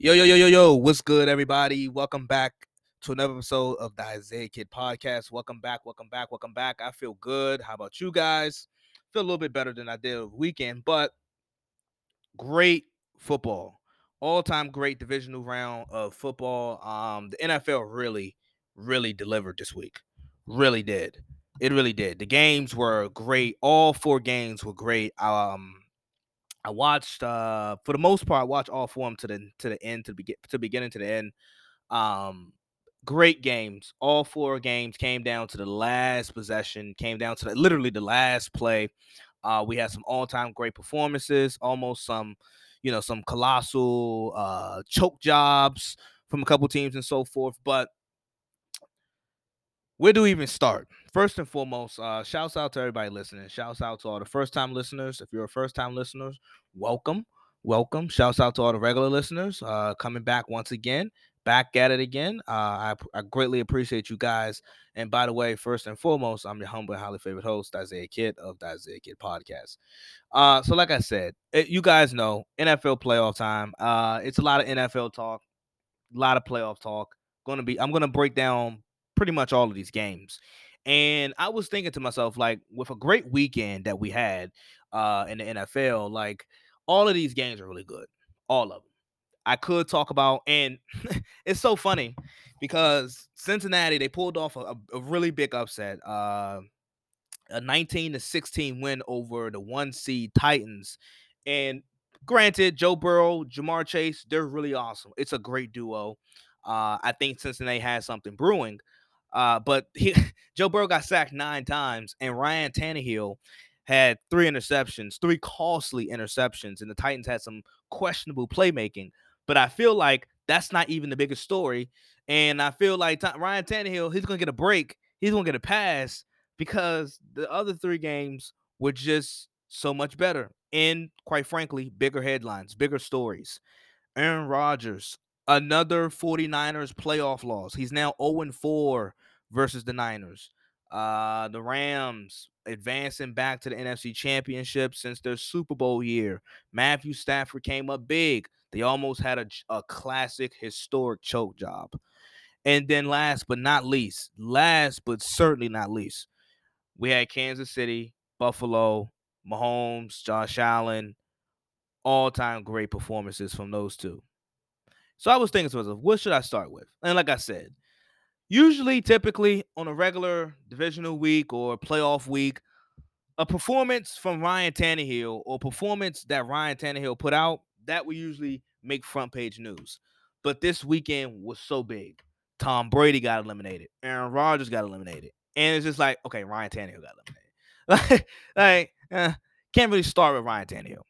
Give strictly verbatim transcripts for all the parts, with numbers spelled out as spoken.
Yo, yo, yo, yo, yo, what's good, everybody? Welcome back to another episode of the Isaiah Kidd podcast. Welcome back, welcome back, welcome back. I feel good. How about you guys? Feel a little bit better than I did over the weekend, but great football. All-time great divisional round of football. Um, the N F L really, really delivered this week. Really did. It really did. The games were great. All four games were great. Um... I watched, uh, for the most part, I watched all four of them to the, to the end, to the, to the beginning, to the end. Um, great games. All four games came down to the last possession, came down to the, literally the last play. Uh, we had some all-time great performances, almost some, you know, some colossal uh, choke jobs from a couple teams and so forth. But where do we even start? First and foremost, uh, shouts out to everybody listening. Shouts out to all the first-time listeners. If you're a first-time listener, welcome, welcome. Shouts out to all the regular listeners uh, coming back once again, back at it again. Uh, I, I greatly appreciate you guys. And by the way, first and foremost, I'm your humble and highly favorite host, Isaiah Kidd of the Isaiah Kidd Podcast. Uh, so like I said, it, you guys know, N F L playoff time. Uh, it's a lot of N F L talk, a lot of playoff talk. Gonna be, I'm going to break down pretty much all of these games. And I was thinking to myself, like, with a great weekend that we had uh, in the N F L, like, all of these games are really good. All of them. I could talk about, and it's so funny because Cincinnati, they pulled off a, a really big upset, uh, a nineteen to sixteen win over the one seed Titans. And granted, Joe Burrow, Jamar Chase, they're really awesome. It's a great duo. Uh, I think Cincinnati has something brewing. Uh, but he, Joe Burrow got sacked nine times, and Ryan Tannehill had three interceptions, three costly interceptions, and the Titans had some questionable playmaking. But I feel like that's not even the biggest story, and I feel like T- Ryan Tannehill, he's going to get a break. He's going to get a pass because the other three games were just so much better and, quite frankly, bigger headlines, bigger stories. Aaron Rodgers, another 49ers playoff loss. He's now oh and four versus the Niners. Uh, the Rams advancing back to the N F C Championship since their Super Bowl year. Matthew Stafford came up big. They almost had a, a classic historic choke job. And then last but not least, last but certainly not least, we had Kansas City, Buffalo, Mahomes, Josh Allen, all-time great performances from those two. So I was thinking to myself, what should I start with? And like I said, usually, typically, on a regular divisional week or playoff week, a performance from Ryan Tannehill or performance that Ryan Tannehill put out, that would usually make front page news. But this weekend was so big. Tom Brady got eliminated. Aaron Rodgers got eliminated. And it's just like, okay, Ryan Tannehill got eliminated. like, like uh, can't really start with Ryan Tannehill.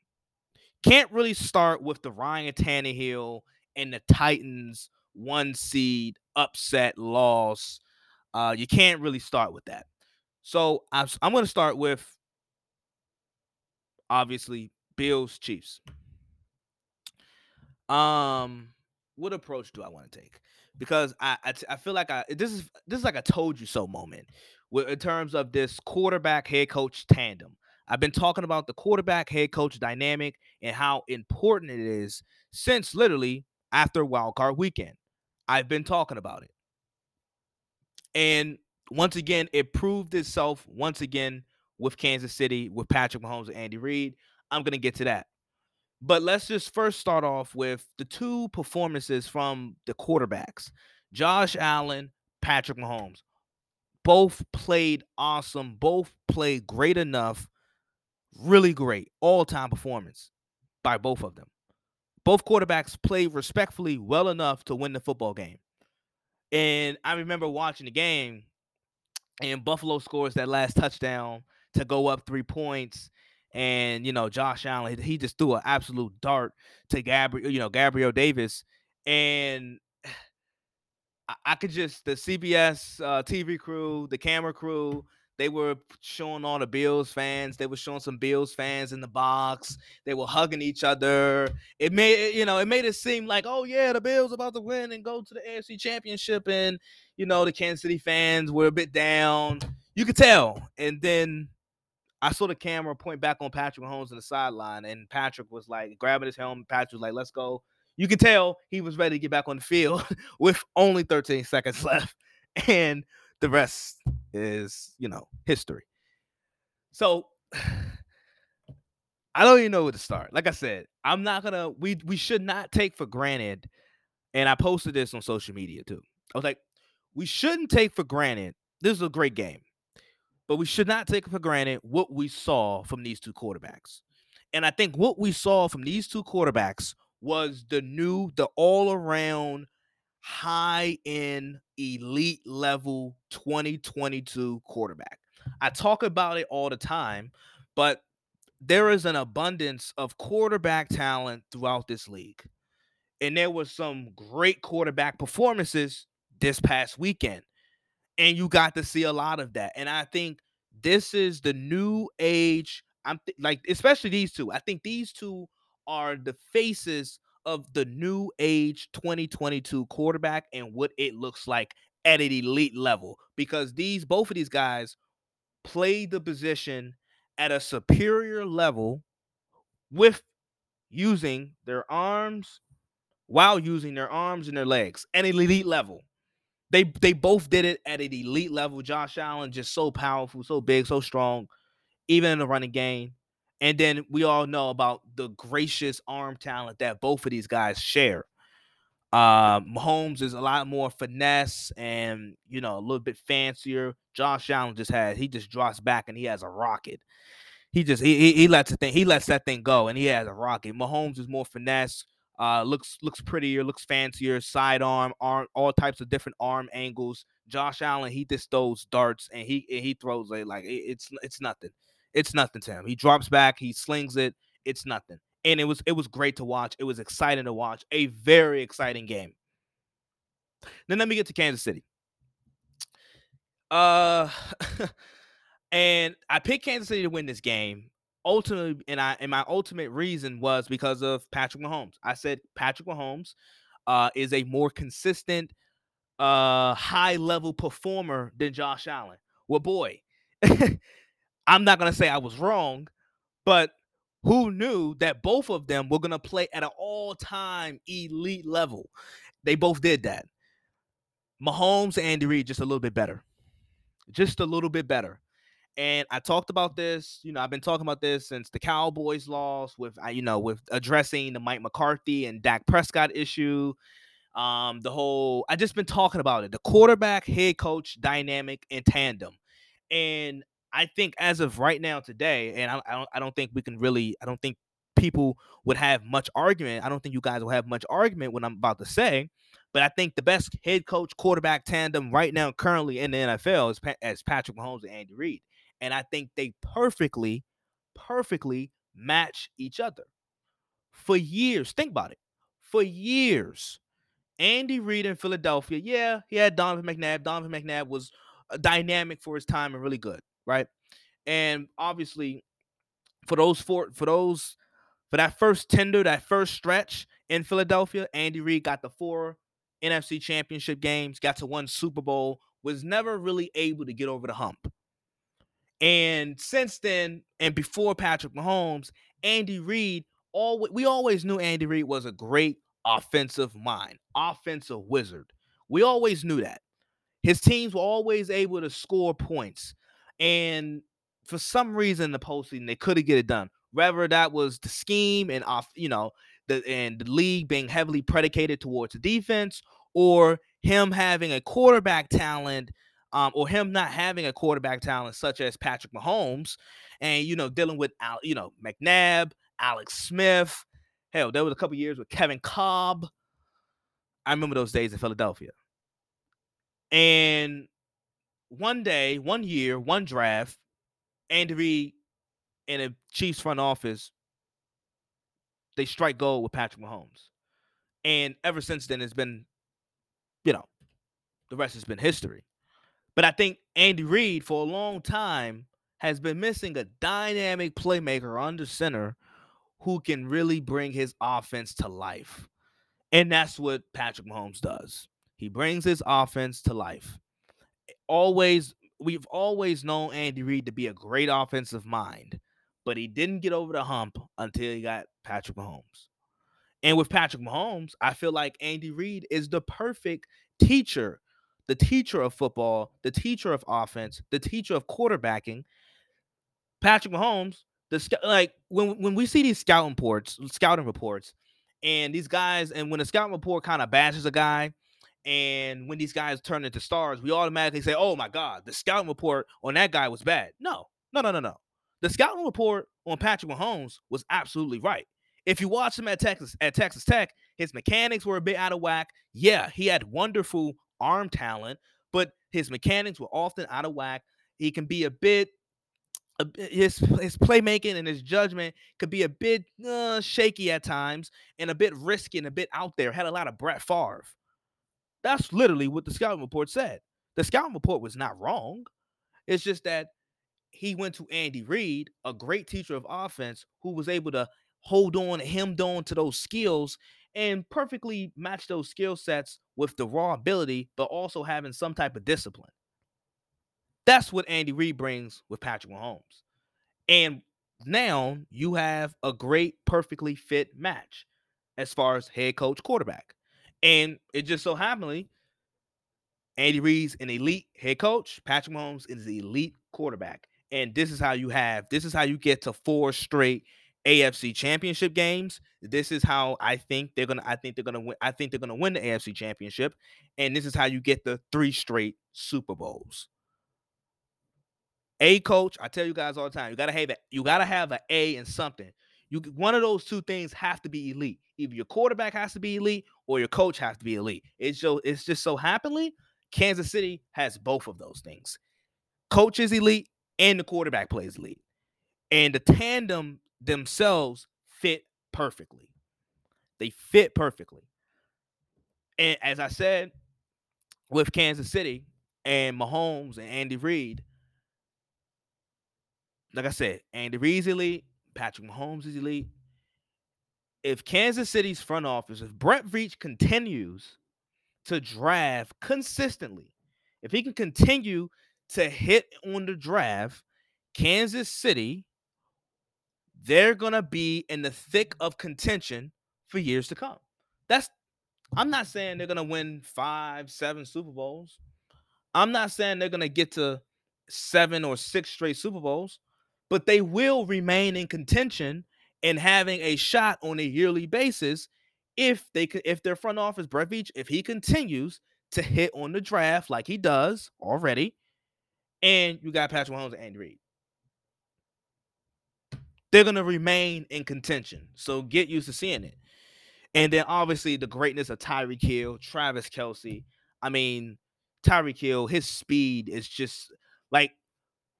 Can't really start with the Ryan Tannehill and the Titans one seed upset loss. Uh, you can't really start with that. So I've, I'm going to start with, obviously, Bills Chiefs. Um, what approach do I want to take? Because I, I I feel like I this is this is like a told you so moment with, in terms of this quarterback head coach tandem. I've been talking about the quarterback head coach dynamic and how important it is since literally after Wild Card Weekend. I've been talking about it. And once again, it proved itself once again with Kansas City, with Patrick Mahomes and Andy Reid. I'm going to get to that. But let's just first start off with the two performances from the quarterbacks. Josh Allen, Patrick Mahomes. Both played awesome. Both played great enough. Really great. All-time performance by both of them. Both quarterbacks played respectfully well enough to win the football game. And I remember watching the game, and Buffalo scores that last touchdown to go up three points. And, you know, Josh Allen, he just threw an absolute dart to Gabriel, you know, Gabriel Davis. And I, I could just, the C B S uh, T V crew, the camera crew, they were showing all the Bills fans. They were showing some Bills fans in the box. They were hugging each other. It made, you know, it made it seem like, oh, yeah, the Bills about to win and go to the A F C Championship. And, you know, the Kansas City fans were a bit down. You could tell. And then I saw the camera point back on Patrick Mahomes on the sideline. And Patrick was like grabbing his helmet. Patrick was like, let's go. you could tell he was ready to get back on the field with only thirteen seconds left. And the rest is, you know, history. So I don't even know where to start. Like I said, I'm not going to, we, we should not take for granted. And I posted this on social media too. I was like, we shouldn't take for granted. This is a great game, but we should not take for granted what we saw from these two quarterbacks. And I think what we saw from these two quarterbacks was the new, the all-around, high-end, elite-level twenty twenty-two quarterback. I talk about it all the time, but there is an abundance of quarterback talent throughout this league. And there was some great quarterback performances this past weekend. And you got to see a lot of that. And I think this is the new age. I'm th- like, especially these two. I think these two are the faces of the new age twenty twenty-two quarterback and what it looks like at an elite level. Because these, both of these guys played the position at a superior level with using their arms, while using their arms and their legs at an elite level. They they both did it at an elite level. Josh Allen, just so powerful, so big, so strong, even in the running game. And then we all know about the gracious arm talent that both of these guys share. Uh, Mahomes is a lot more finesse and, you know, a little bit fancier. Josh Allen just has, he just drops back and he has a rocket. He just, he he, he lets the thing, he lets that thing go and he has a rocket. Mahomes is more finesse. Uh, looks looks prettier, looks fancier, sidearm, arm, all types of different arm angles. Josh Allen, he just throws darts and he and he throws it like it, it's it's nothing, it's nothing to him. He drops back, he slings it, it's nothing. And it was it was great to watch. It was exciting to watch. A very exciting game. Then let me get to Kansas City. Uh, and I picked Kansas City to win this game. Ultimately, and I and my ultimate reason was because of Patrick Mahomes. I said Patrick Mahomes uh, is a more consistent, uh, high-level performer than Josh Allen. Well, boy, I'm not going to say I was wrong, but who knew that both of them were going to play at an all-time elite level? They both did that. Mahomes and Andy Reid just a little bit better. Just a little bit better. And I talked about this, you know, I've been talking about this since the Cowboys loss with, you know, with addressing the Mike McCarthy and Dak Prescott issue. Um, the whole, I just been talking about it, the quarterback head coach dynamic in tandem. And I think as of right now today, and I, I don't, I don't think we can really, I don't think people would have much argument. I don't think you guys will have much argument what I'm about to say, but I think the best head coach quarterback tandem right now, currently in the N F L is, is Patrick Mahomes and Andy Reid. And I think they perfectly, perfectly match each other. For years, think about it. For years, Andy Reid in Philadelphia, yeah, he had Donovan McNabb. Donovan McNabb was dynamic for his time and really good, right? And obviously, for those four, for those, for that first tender, that first stretch in Philadelphia, Andy Reid got the four N F C championship games, got to one Super Bowl, was never really able to get over the hump. And since then, and before Patrick Mahomes, Andy Reid, all we always knew Andy Reid was a great offensive mind, offensive wizard. We always knew that. His teams were always able to score points. And for some reason in the postseason, they couldn't get it done. Whether that was the scheme and off, you know, the and the league being heavily predicated towards the defense, or him having a quarterback talent. Um, or him not having a quarterback talent such as Patrick Mahomes and, you know, dealing with, you know, McNabb, Alex Smith. Hell, there was a couple years with Kevin Cobb. I remember those days in Philadelphia. And one day, one year, one draft, Andy Reid and the Chiefs front office, they strike gold with Patrick Mahomes. And ever since then, it's been, you know, the rest has been history. But I think Andy Reid, for a long time, has been missing a dynamic playmaker under center who can really bring his offense to life. And that's what Patrick Mahomes does. He brings his offense to life. Always, we've always known Andy Reid to be a great offensive mind, but he didn't get over the hump until he got Patrick Mahomes. And with Patrick Mahomes, I feel like Andy Reid is the perfect teacher, the teacher of football, the teacher of offense, the teacher of quarterbacking. Patrick Mahomes, the like when when we see these scouting reports, scouting reports, and these guys, and when a scouting report kind of bashes a guy, and when these guys turn into stars, we automatically say, "Oh my God, the scouting report on that guy was bad." No, no, no, no, no. The scouting report on Patrick Mahomes was absolutely right. If you watch him at Texas at Texas Tech, his mechanics were a bit out of whack. Yeah, he had wonderful arm talent, but his mechanics were often out of whack. He can be a bit a, his his playmaking and his judgment could be a bit uh, shaky at times, and a bit risky and a bit out there. Had a lot of Brett Favre. That's literally what the scouting report said. The scouting report was not wrong. It's just that he went to Andy Reid, a great teacher of offense, who was able to hold on, hemmed on to those skills and perfectly match those skill sets with the raw ability, but also having some type of discipline. That's what Andy Reid brings with Patrick Mahomes. And now you have a great, perfectly fit match as far as head coach quarterback. And it just so happenly, Andy Reid's an elite head coach. Patrick Mahomes is the elite quarterback. And this is how you have, this is how you get to four straight A F C championship games. This is how I think they're going to, I think they're going to win. I think they're going to win the A F C championship. And this is how you get the three straight Super Bowls. A coach, I tell you guys all the time, you got to have it. You got to have an A in something. You, one of those two things have to be elite. Either your quarterback has to be elite or your coach has to be elite. It's just, it's just so happenly, Kansas City has both of those things. Coach is elite and the quarterback plays elite. And the tandem themselves fit perfectly. They fit perfectly. And as I said, with Kansas City and Mahomes and Andy Reid, like I said, Andy Reid's elite. Patrick Mahomes is elite. If Kansas City's front office, if Brent Veach continues to draft consistently, if he can continue to hit on the draft, Kansas City, they're going to be in the thick of contention for years to come. That's, I'm not saying they're going to win five, seven Super Bowls. I'm not saying they're going to get to seven or six straight Super Bowls. But they will remain in contention and having a shot on a yearly basis if they if their front office, Brett Veach, if he continues to hit on the draft like he does already, and you got Patrick Mahomes and Andy Reid. They're going to remain in contention, so get used to seeing it. And then, obviously, the greatness of Tyreek Hill, Travis Kelce. I mean, Tyreek Hill, his speed is just like,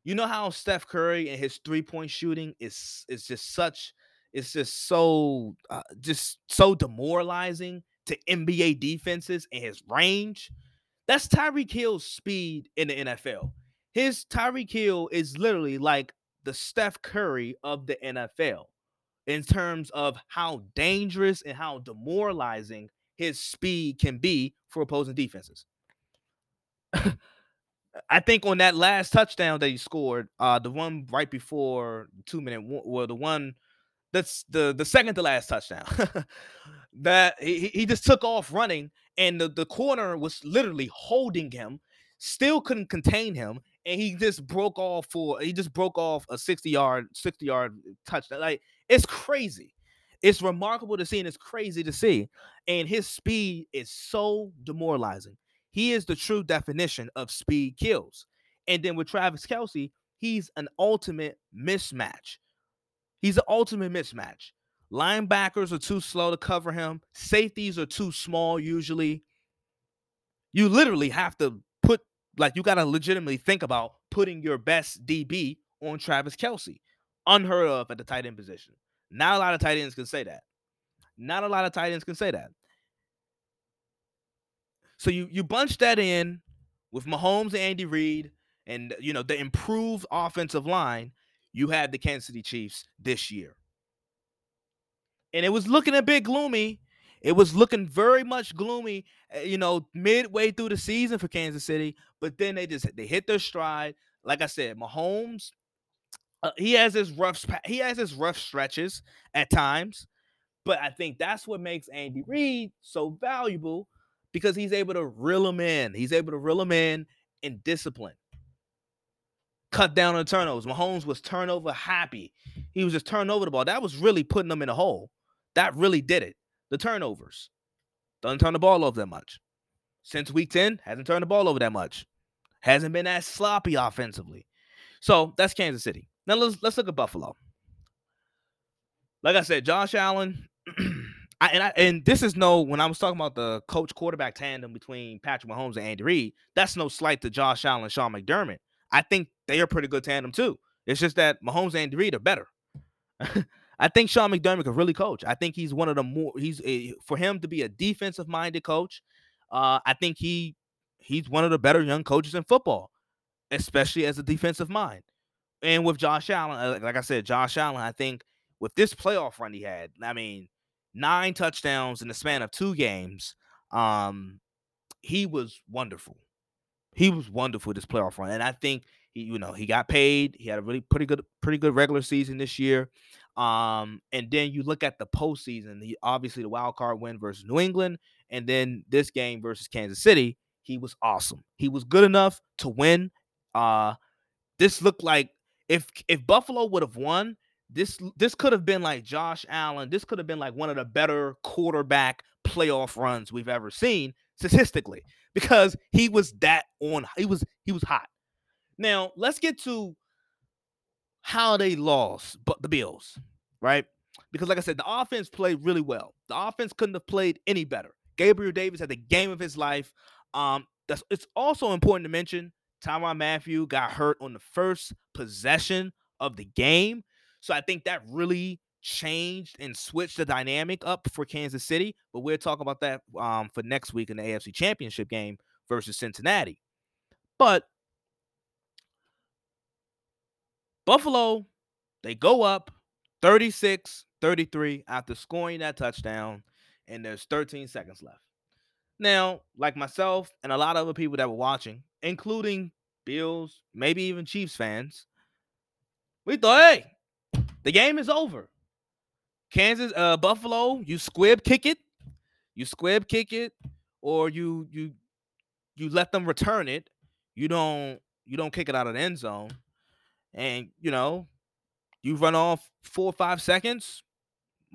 you know how Steph Curry and his three-point shooting is is just such, it's just so, uh, just so demoralizing to N B A defenses and his range? That's Tyreek Hill's speed in the N F L. His Tyreek Hill is literally like the Steph Curry of the N F L in terms of how dangerous and how demoralizing his speed can be for opposing defenses. I think on that last touchdown that he scored, uh, the one right before two minute, well, the one that's the the second to last touchdown, that he he just took off running, and the the corner was literally holding him, still couldn't contain him, and he just broke off for he just broke off a sixty yard touchdown. Like, it's crazy, it's remarkable to see, and it's crazy to see, and his speed is so demoralizing. He is the true definition of speed kills. And then with Travis Kelce, he's an ultimate mismatch. He's an ultimate mismatch. Linebackers are too slow to cover him. Safeties are too small usually. You literally have to put, like, you got to legitimately think about putting your best D B on Travis Kelce. Unheard of at the tight end position. Not a lot of tight ends can say that. Not a lot of tight ends can say that. So you you bunch that in with Mahomes and Andy Reid and, you know, the improved offensive line, you have the Kansas City Chiefs this year. And it was looking a bit gloomy. It was looking very much gloomy, you know, midway through the season for Kansas City. But then they just they hit their stride. Like I said, Mahomes, uh, he has his rough he has his rough stretches at times. But I think that's what makes Andy Reid so valuable, because he's able to reel him in. He's able to reel him in and discipline. Cut down on turnovers. Mahomes was turnover happy. He was just turning over the ball. That was really putting him in a hole. That really did it. The turnovers. Doesn't turn the ball over that much. Since week ten, hasn't turned the ball over that much. Hasn't been that sloppy offensively. So that's Kansas City. Now let's let's look at Buffalo. Like I said, Josh Allen, I, and I, and this is no, when I was talking about the coach-quarterback tandem between Patrick Mahomes and Andy Reid, that's no slight to Josh Allen and Sean McDermott. I think they are pretty good tandem too. It's just that Mahomes and Andy Reid are better. I think Sean McDermott can really coach. I think he's one of the more, he's a, for him to be a defensive-minded coach, uh, I think he he's one of the better young coaches in football, especially as a defensive mind. And with Josh Allen, like I said, Josh Allen, I think with this playoff run he had, I mean, nine touchdowns in the span of two games, um, he was wonderful. He was wonderful this playoff run. And I think, he, you know, he got paid. He had a really pretty good, pretty good regular season this year. Um, and then you look at the postseason, he, obviously the wild card win versus New England, and then this game versus Kansas City, he was awesome. He was good enough to win. Uh, this looked like if if Buffalo would have won, this this could have been like Josh Allen. This could have been like one of the better quarterback playoff runs we've ever seen statistically, because he was that on. He was he was hot. Now let's get to how they lost, but the Bills, right? Because like I said, the offense played really well. The offense couldn't have played any better. Gabriel Davis had the game of his life. Um, that's, it's also important to mention Tyrann Mathieu got hurt on the first possession of the game. So I think that really changed and switched the dynamic up for Kansas City. But we'll talk about that um, for next week in the A F C Championship game versus Cincinnati. But Buffalo, they go up thirty-six thirty-three after scoring that touchdown, and there's thirteen seconds left. Now, like myself and a lot of other people that were watching, including Bills, maybe even Chiefs fans, we thought, hey, the game is over. Kansas, uh, Buffalo, you squib kick it, you squib kick it, or you you you let them return it. You don't you don't kick it out of the end zone, and you know you run off four or five seconds.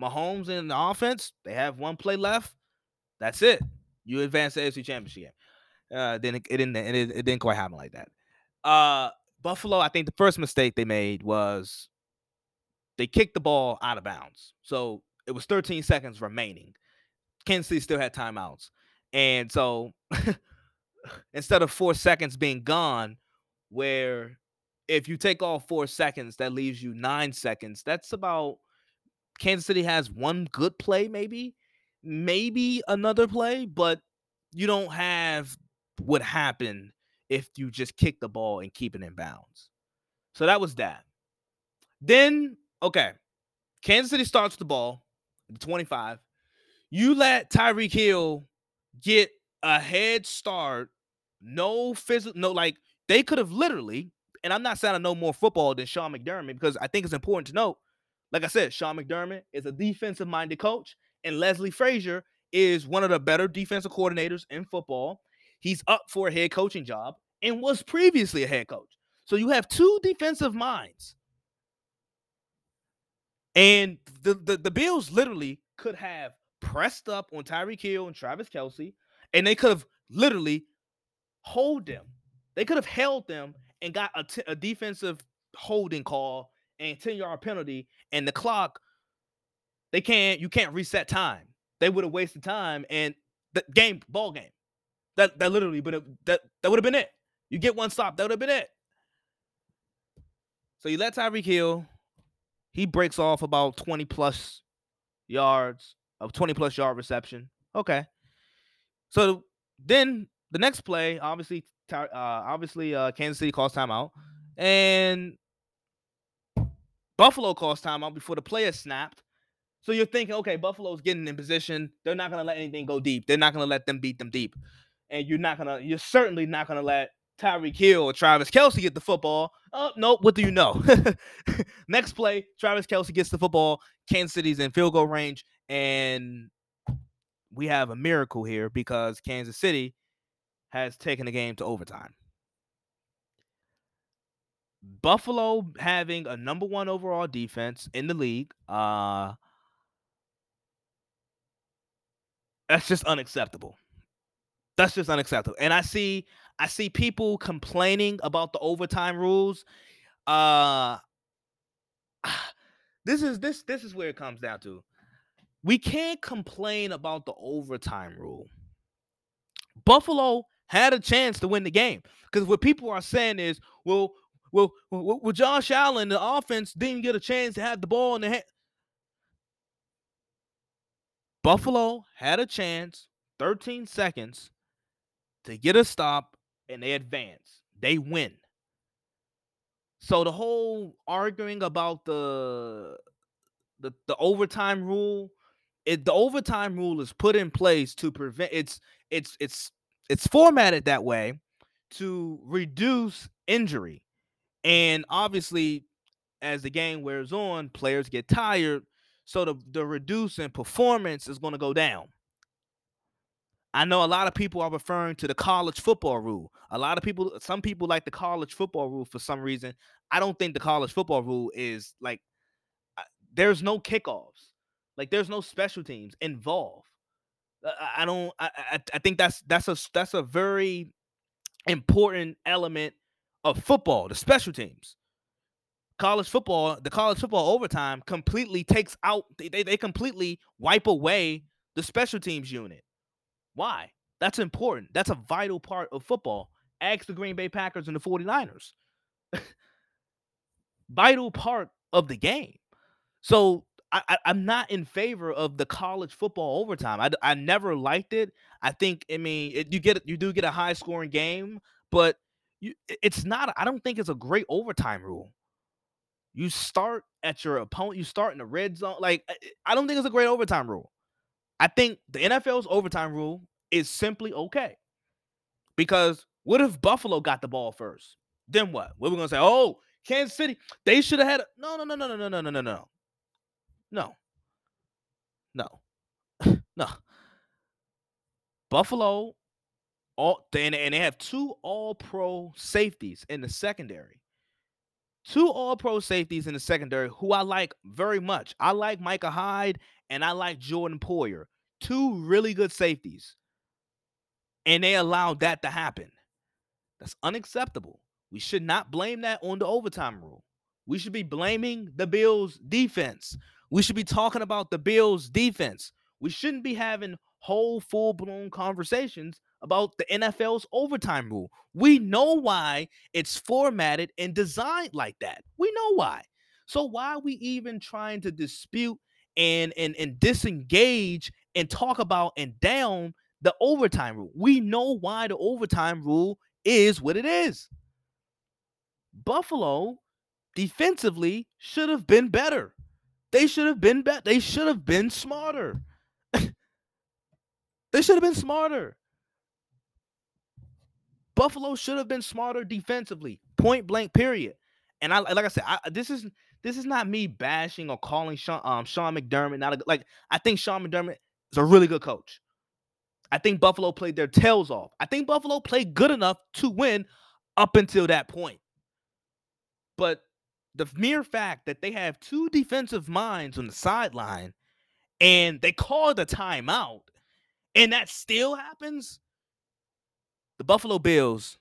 Mahomes and the offense, they have one play left. That's it. You advance the A F C Championship game. Uh, then it, it didn't. It, it didn't quite happen like that. Uh, Buffalo, I think the first mistake they made was they kicked the ball out of bounds. So it was thirteen seconds remaining. Kansas City still had timeouts, and so instead of four seconds being gone, where if you take off four seconds, that leaves you nine seconds. That's about Kansas City has one good play, maybe, maybe another play, but you don't have what happened if you just kick the ball and keep it in bounds. So that was that. Then, okay, Kansas City starts the ball, the twenty-five. You let Tyreek Hill get a head start, no physical, no, like, they could have literally, and I'm not saying I know more football than Sean McDermott, because I think it's important to note, like I said, Sean McDermott is a defensive-minded coach, and Leslie Frazier is one of the better defensive coordinators in football. He's up for a head coaching job and was previously a head coach. So you have two defensive minds. And the, the, the Bills literally could have pressed up on Tyreek Hill and Travis Kelce, and they could have literally hold them. They could have held them and got a, t- a defensive holding call and ten-yard penalty, and the clock, they can't, you can't reset time. They would have wasted time and the game, ball game. That that literally, but that that would have been it. You get one stop, that would have been it. So you let Tyreek Hill, he breaks off about twenty plus yards of twenty plus yard reception. Okay. So then the next play, obviously, uh, obviously uh, Kansas City calls timeout, and Buffalo calls timeout before the play is snapped. So you're thinking, okay, Buffalo's getting in position. They're not gonna let anything go deep. They're not gonna let them beat them deep. And you're not gonna, you're certainly not gonna let Tyreek Hill or Travis Kelce get the football. Oh, nope. What do you know? Next play, Travis Kelce gets the football. Kansas City's in field goal range, And we have a miracle here because Kansas City has taken the game to overtime. Buffalo having a number one overall defense in the league. Uh, that's just unacceptable. That's just unacceptable. And I see I see people complaining about the overtime rules. Uh, this is this this is where it comes down to. We can't complain about the overtime rule. Buffalo had a chance to win the game. Because what people are saying is, well, well, well, well, Josh Allen, the offense didn't get a chance to have the ball in the hand. Buffalo had a chance, thirteen seconds, to get a stop, and they advance. They win. So the whole arguing about the the, the overtime rule, it, the overtime rule is put in place to prevent it's it's it's it's formatted that way to reduce injury. And obviously, as the game wears on, players get tired, so the, the reduce in performance is going to go down. I know a lot of people are referring to the college football rule. A lot of people, some people like the college football rule for some reason. I don't think the college football rule is like, there's no kickoffs. Like there's no special teams involved. I, I don't, I, I, I think that's, that's a, that's a very important element of football, the special teams. College football, the college football overtime completely takes out, they, they, they completely wipe away the special teams unit. Why? That's important. That's a vital part of football. Ask the Green Bay Packers and the forty-niners. Vital part of the game. So I, I, I'm not in favor of the college football overtime. I, I never liked it. I think, I mean, it, you get you do get a high-scoring game, but you, it's not, I don't think it's a great overtime rule. You start at your opponent. You start in the red zone. Like, I don't think it's a great overtime rule. I think the N F L's overtime rule is simply okay. Because what if Buffalo got the ball first? Then what? What are we going to say? Oh, Kansas City, they should have had a... No, no, no, no, no, no, no, no, no. No. No. No. Buffalo, all, and, and they have two all-pro safeties in the secondary. Two all-pro safeties in the secondary who I like very much. I like Micah Hyde and I like Jordan Poyer. Two really good safeties. And they allowed that to happen. That's unacceptable. We should not blame that on the overtime rule. We should be blaming the Bills' defense. We should be talking about the Bills' defense. We shouldn't be having whole, full-blown conversations about the N F L's overtime rule. We know why it's formatted and designed like that. We know why. So why are we even trying to dispute and and and disengage and talk about and down the overtime rule? We know why the overtime rule is what it is. Buffalo defensively should have been better. They should have been better. They should have been smarter. They should have been smarter. Buffalo should have been smarter defensively, point blank, period. And I, like I said, I, this is this is not me bashing or calling Sean, um, Sean McDermott not a, like I think Sean McDermott is a really good coach. I think Buffalo played their tails off. I think Buffalo played good enough to win up until that point. But the mere fact that they have two defensive minds on the sideline and they called a timeout, and that still happens. The Buffalo Bills,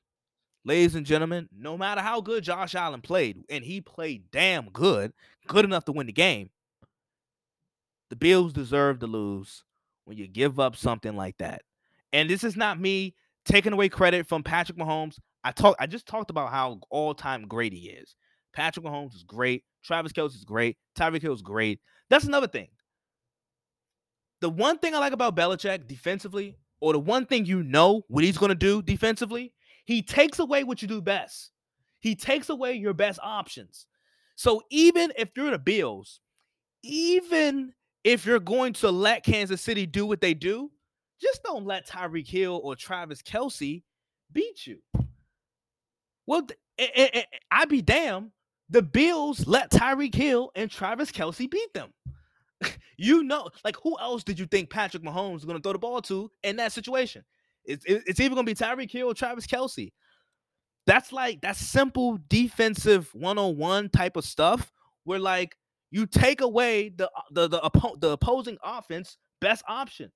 ladies and gentlemen, no matter how good Josh Allen played, and he played damn good, good enough to win the game, the Bills deserve to lose when you give up something like that. And this is not me taking away credit from Patrick Mahomes. I talk, I just talked about how all-time great he is. Patrick Mahomes is great. Travis Kelce is great. Tyreek Hill is great. That's another thing. The one thing I like about Belichick defensively, or the one thing you know what he's going to do defensively, he takes away what you do best. He takes away your best options. So even if you're the Bills, even if you're going to let Kansas City do what they do, just don't let Tyreek Hill or Travis Kelce beat you. Well, I'd be damned. The Bills let Tyreek Hill and Travis Kelce beat them. You know, like, who else did you think Patrick Mahomes was going to throw the ball to in that situation? It's, it's either going to be Tyreek Hill or Travis Kelce. That's like, that's simple defensive one-on-one type of stuff where, like, you take away the the the, oppo- the opposing offense best option.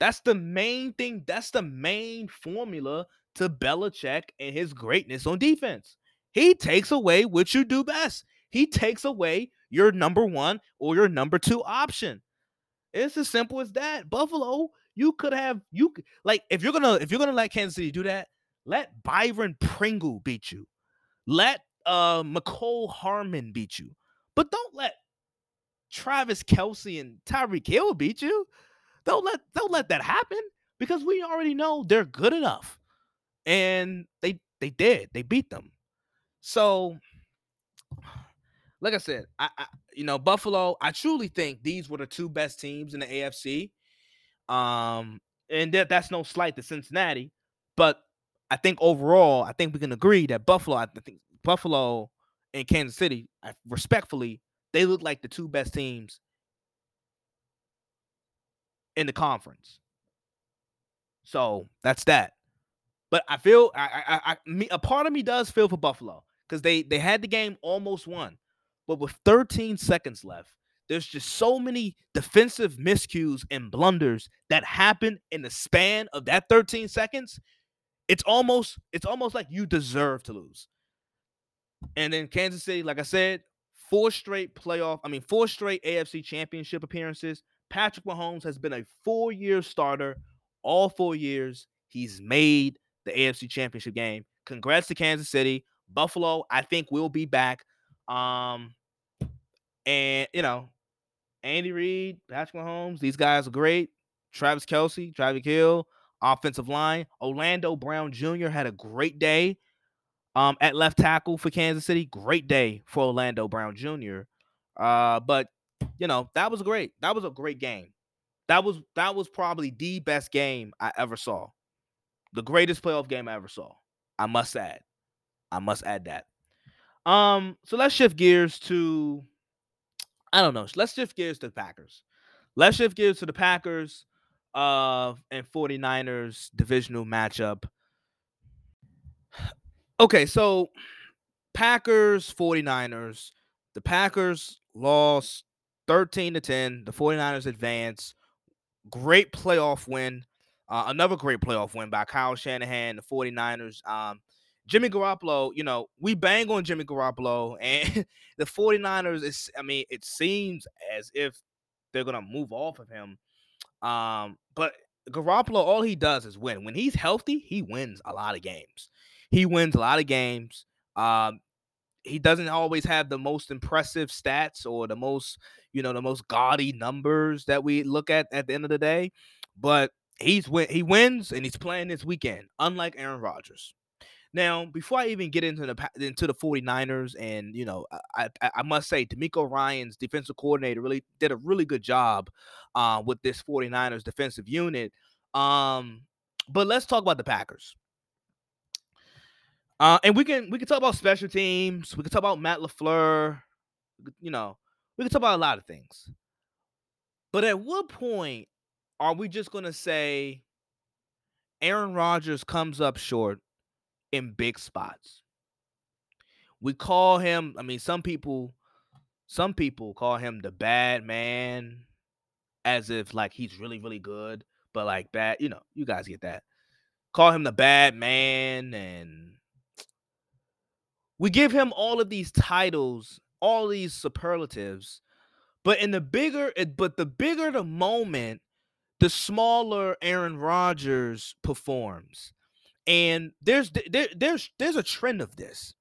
That's the main thing. That's the main formula to Belichick and his greatness on defense. He takes away what you do best. He takes away your number one or your number two option. It's as simple as that. Buffalo, you could have you like if you're gonna if you're gonna let Kansas City do that, let Byron Pringle beat you. Let uh, McCole Harmon beat you. But don't let Travis Kelce and Tyreek Hill beat you. Don't let don't let that happen because we already know they're good enough, and they they did they beat them. So, like I said, I, I you know Buffalo. I truly think these were the two best teams in the A F C. Um, and that that's no slight to Cincinnati, but I think overall, I think we can agree that Buffalo. I think Buffalo and Kansas City, I, respectfully, they look like the two best teams in the conference. So that's that. But I feel I, I, I me, a part of me does feel for Buffalo because they they had the game almost won, but with thirteen seconds left, there's just so many defensive miscues and blunders that happen in the span of that thirteen seconds. It's almost it's almost like you deserve to lose. And then Kansas City, like I said, four straight playoff, I mean, four straight A F C championship appearances. Patrick Mahomes has been a four-year starter. All four years, he's made the A F C championship game. Congrats to Kansas City. Buffalo, I think, will be back. Um, and, you know, Andy Reid, Patrick Mahomes, these guys are great. Travis Kelce, Tyreek Hill, offensive line. Orlando Brown Junior had a great day. Um, at left tackle for Kansas City, great day for Orlando Brown Junior Uh, but you know that was great. That was a great game. That was that was probably the best game I ever saw, the greatest playoff game I ever saw. I must add, I must add that. Um, so let's shift gears to, I don't know. Let's shift gears to the Packers. Let's shift gears to the Packers, uh, and 49ers divisional matchup. Okay, so Packers, 49ers. The Packers lost thirteen to ten. The 49ers advance. Great playoff win. Uh, another great playoff win by Kyle Shanahan, the 49ers. Um, Jimmy Garoppolo, you know, we bang on Jimmy Garoppolo. And the 49ers, is, I mean, it seems as if they're going to move off of him. Um, but Garoppolo, all he does is win. When he's healthy, he wins a lot of games. He wins a lot of games. Um, he doesn't always have the most impressive stats or the most, you know, the most gaudy numbers that we look at at the end of the day. But he's win- he wins, and he's playing this weekend, unlike Aaron Rodgers. Now, before I even get into the into the 49ers, and, you know, I, I, I must say DeMeco Ryan's defensive coordinator really did a really good job uh, with this 49ers defensive unit. Um, but let's talk about the Packers. Uh, and we can we can talk about special teams. We can talk about Matt LaFleur. You know, we can talk about a lot of things. But at what point are we just going to say Aaron Rodgers comes up short in big spots? We call him, I mean, some people, some people call him the bad man as if, like, he's really, really good. But, like, bad, you know, you guys get that. Call him the bad man and... We give him all of these titles, all these superlatives, but in the bigger, but the bigger the moment, the smaller Aaron Rodgers performs, and there's there, there's there's a trend of this.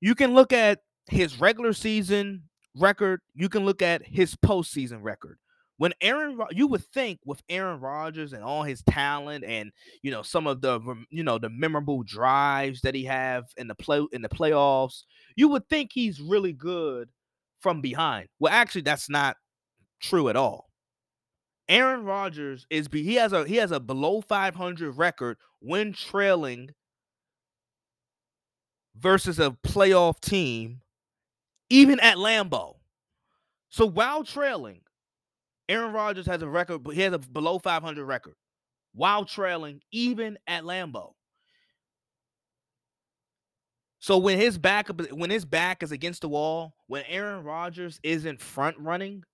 You can look at his regular season record. You can look at his postseason record. When Aaron, you would think with Aaron Rodgers and all his talent, and you know some of the you know the memorable drives that he have in the play in the playoffs, you would think he's really good from behind. Well, actually, that's not true at all. Aaron Rodgers is he has a he has a below five hundred record when trailing versus a playoff team, even at Lambeau. So while trailing. Aaron Rodgers has a record, but he has a below five hundred record while trailing even at Lambeau. So when his back when his back is against the wall, when Aaron Rodgers isn't front running,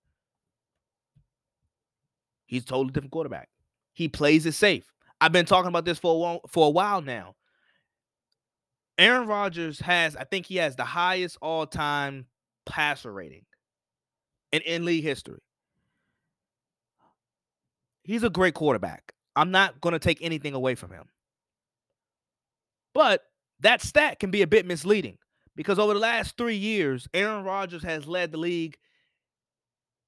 he's a totally different quarterback. He plays it safe. I've been talking about this for a while, for a while now. Aaron Rodgers has, I think he has the highest all-time passer rating in, in league history. He's a great quarterback. I'm not going to take anything away from him. But that stat can be a bit misleading because over the last three years, Aaron Rodgers has led the league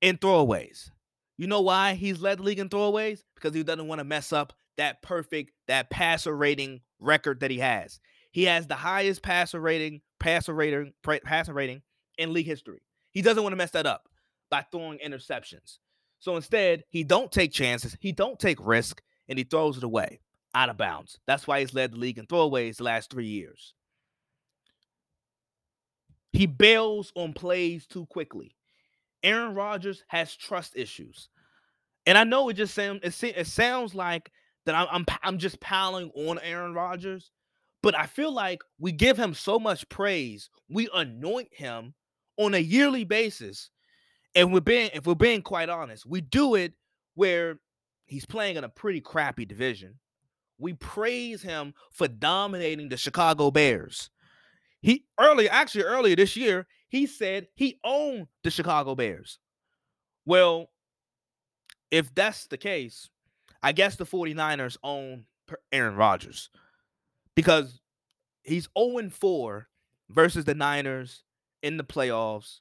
in throwaways. You know why he's led the league in throwaways? Because he doesn't want to mess up that perfect, that passer rating record that he has. He has the highest passer rating, passer rating, passer rating in league history. He doesn't want to mess that up by throwing interceptions. So instead, he don't take chances, he don't take risk, and he throws it away out of bounds. That's why he's led the league in throwaways the last three years. He bails on plays too quickly. Aaron Rodgers has trust issues. And I know it just sounds it sounds like that I'm, I'm I'm just piling on Aaron Rodgers, but I feel like we give him so much praise, we anoint him on a yearly basis, and we're being if we're being quite honest, we do it where he's playing in a pretty crappy division. We praise him for dominating the Chicago Bears. He early actually earlier this year, he said he owned the Chicago Bears. Well, if that's the case, I guess the 49ers own Aaron Rodgers because he's oh and four versus the Niners in the playoffs.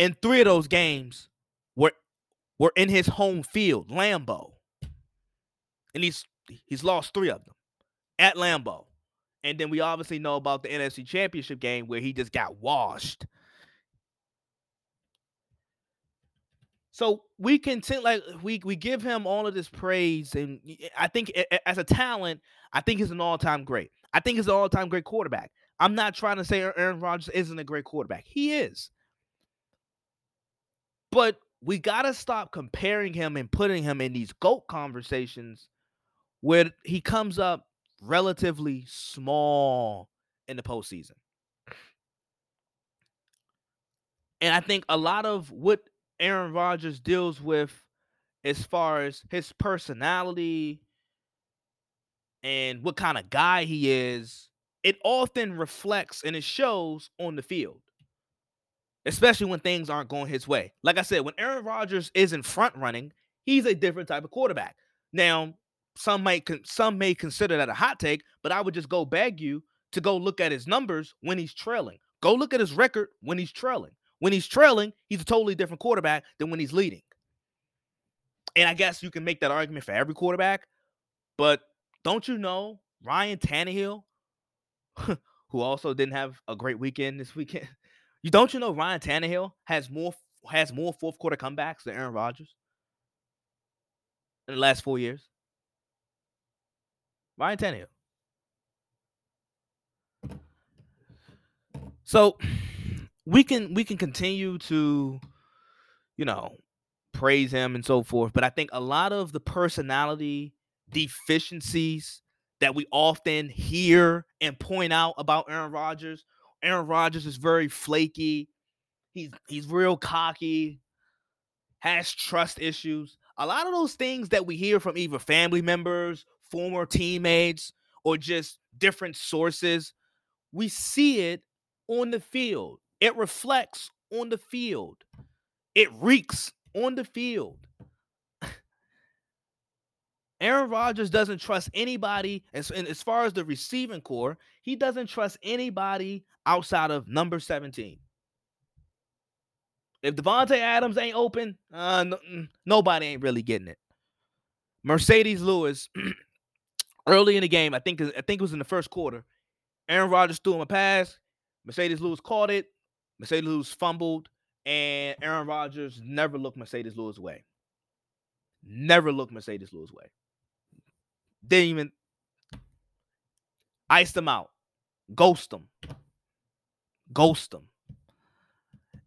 And three of those games were were in his home field, Lambeau. And he's he's lost three of them at Lambeau. And then we obviously know about the N F C Championship game where he just got washed. So we contend like we we give him all of this praise, and I think as a talent, I think he's an all-time great. I think he's an all-time great quarterback. I'm not trying to say Aaron Rodgers isn't a great quarterback. He is. But we gotta stop comparing him and putting him in these GOAT conversations where he comes up relatively small in the postseason. And I think a lot of what Aaron Rodgers deals with as far as his personality and what kind of guy he is, it often reflects and it shows on the field, especially when things aren't going his way. Like I said, when Aaron Rodgers isn't front running, he's a different type of quarterback. Now, some might some may consider that a hot take, but I would just go beg you to go look at his numbers when he's trailing. Go look at his record when he's trailing. When he's trailing, he's a totally different quarterback than when he's leading. And I guess you can make that argument for every quarterback, but don't you know Ryan Tannehill, who also didn't have a great weekend this weekend? You don't you know Ryan Tannehill has more has more fourth quarter comebacks than Aaron Rodgers in the last four years? Ryan Tannehill. So we can we can continue to, you know, praise him and so forth. But I think a lot of the personality deficiencies that we often hear and point out about Aaron Rodgers, Aaron Rodgers is very flaky. He's he's real cocky, has trust issues. A lot of those things that we hear from either family members, former teammates, or just different sources, we see it on the field. It reflects on the field. It reeks on the field. Aaron Rodgers doesn't trust anybody, as, and as far as the receiving core, he doesn't trust anybody outside of number seventeen. If Davante Adams ain't open, uh, no, nobody ain't really getting it. Mercedes Lewis, early in the game, I think I think it was in the first quarter, Aaron Rodgers threw him a pass. Mercedes Lewis caught it. Mercedes Lewis fumbled, and Aaron Rodgers never looked Mercedes Lewis way. Never looked Mercedes Lewis way. Didn't even ice them out. Ghost them. Ghost them.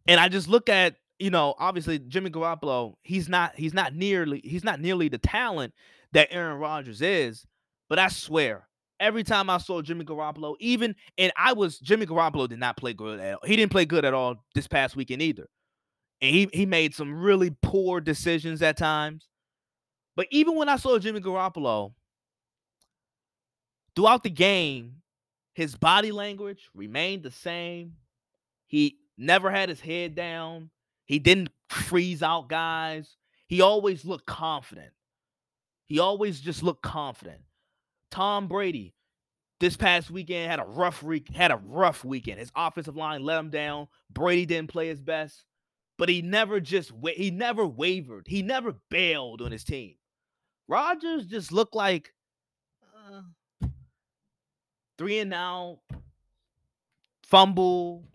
And I just look at you know, obviously Jimmy Garoppolo, he's not he's not nearly he's not nearly the talent that Aaron Rodgers is. But I swear, every time I saw Jimmy Garoppolo, even and I was Jimmy Garoppolo did not play good at all. He didn't play good at all this past weekend either. And he he made some really poor decisions at times. But even when I saw Jimmy Garoppolo throughout the game, his body language remained the same. He never had his head down. He didn't freeze out guys. He always looked confident. He always just looked confident. Tom Brady this past weekend had a rough week, had a rough weekend. His offensive line let him down. Brady didn't play his best. But he never just he never wavered. He never bailed on his team. Rodgers just looked like uh, three and out, fumble,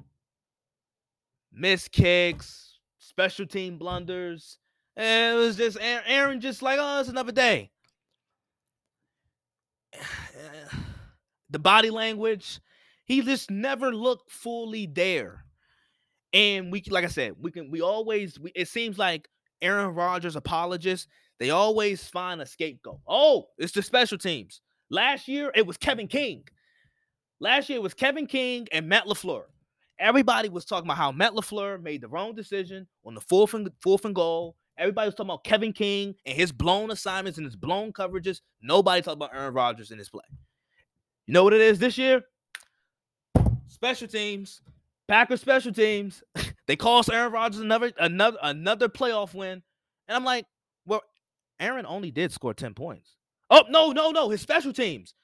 missed kicks, special team blunders. And it was just Aaron just like, oh, it's another day. The body language, he just never looked fully there. And we, like I said, we can, we always, we, it seems like Aaron Rodgers apologists, they always find a scapegoat. Oh, it's the special teams. Last year, it was Kevin King. Last year, it was Kevin King and Matt LaFleur. Everybody was talking about how Matt LaFleur made the wrong decision on the fourth and, fourth and goal. Everybody was talking about Kevin King and his blown assignments and his blown coverages. Nobody talked about Aaron Rodgers in his play. You know what it is this year? Special teams. Packers special teams, they cost Aaron Rodgers another another another playoff win. And I'm like, well, Aaron only did score ten points. Oh, no, no, no, his special teams.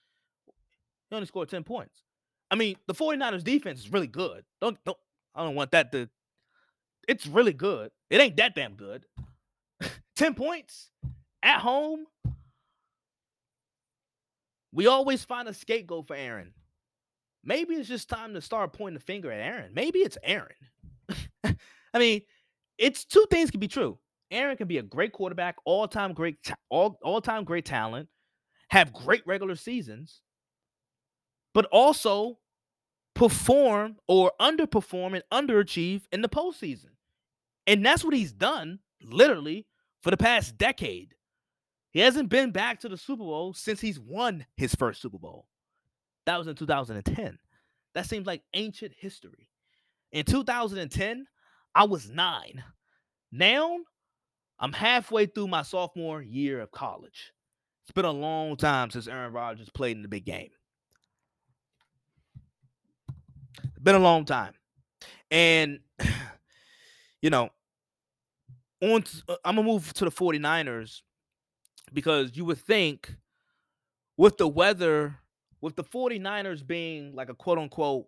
He only scored ten points. I mean, the 49ers defense is really good. Don't, don't I don't want that to it's really good. It ain't that damn good. ten points at home. We always find a scapegoat for Aaron. Maybe it's just time to start pointing the finger at Aaron. Maybe it's Aaron. I mean, it's two things can be true. Aaron can be a great quarterback, all-time great, ta- all, all-time great talent, have great regular seasons, but also perform or underperform and underachieve in the postseason. And that's what he's done, literally, for the past decade. He hasn't been back to the Super Bowl since he's won his first Super Bowl. That was in two thousand ten. That seems like ancient history. In two thousand ten, I was nine. Now, I'm halfway through my sophomore year of college. It's been a long time since Aaron Rodgers played in the big game. It's been a long time. And, you know, on t- I'm going to move to the 49ers because you would think with the weather... With the 49ers being like a quote-unquote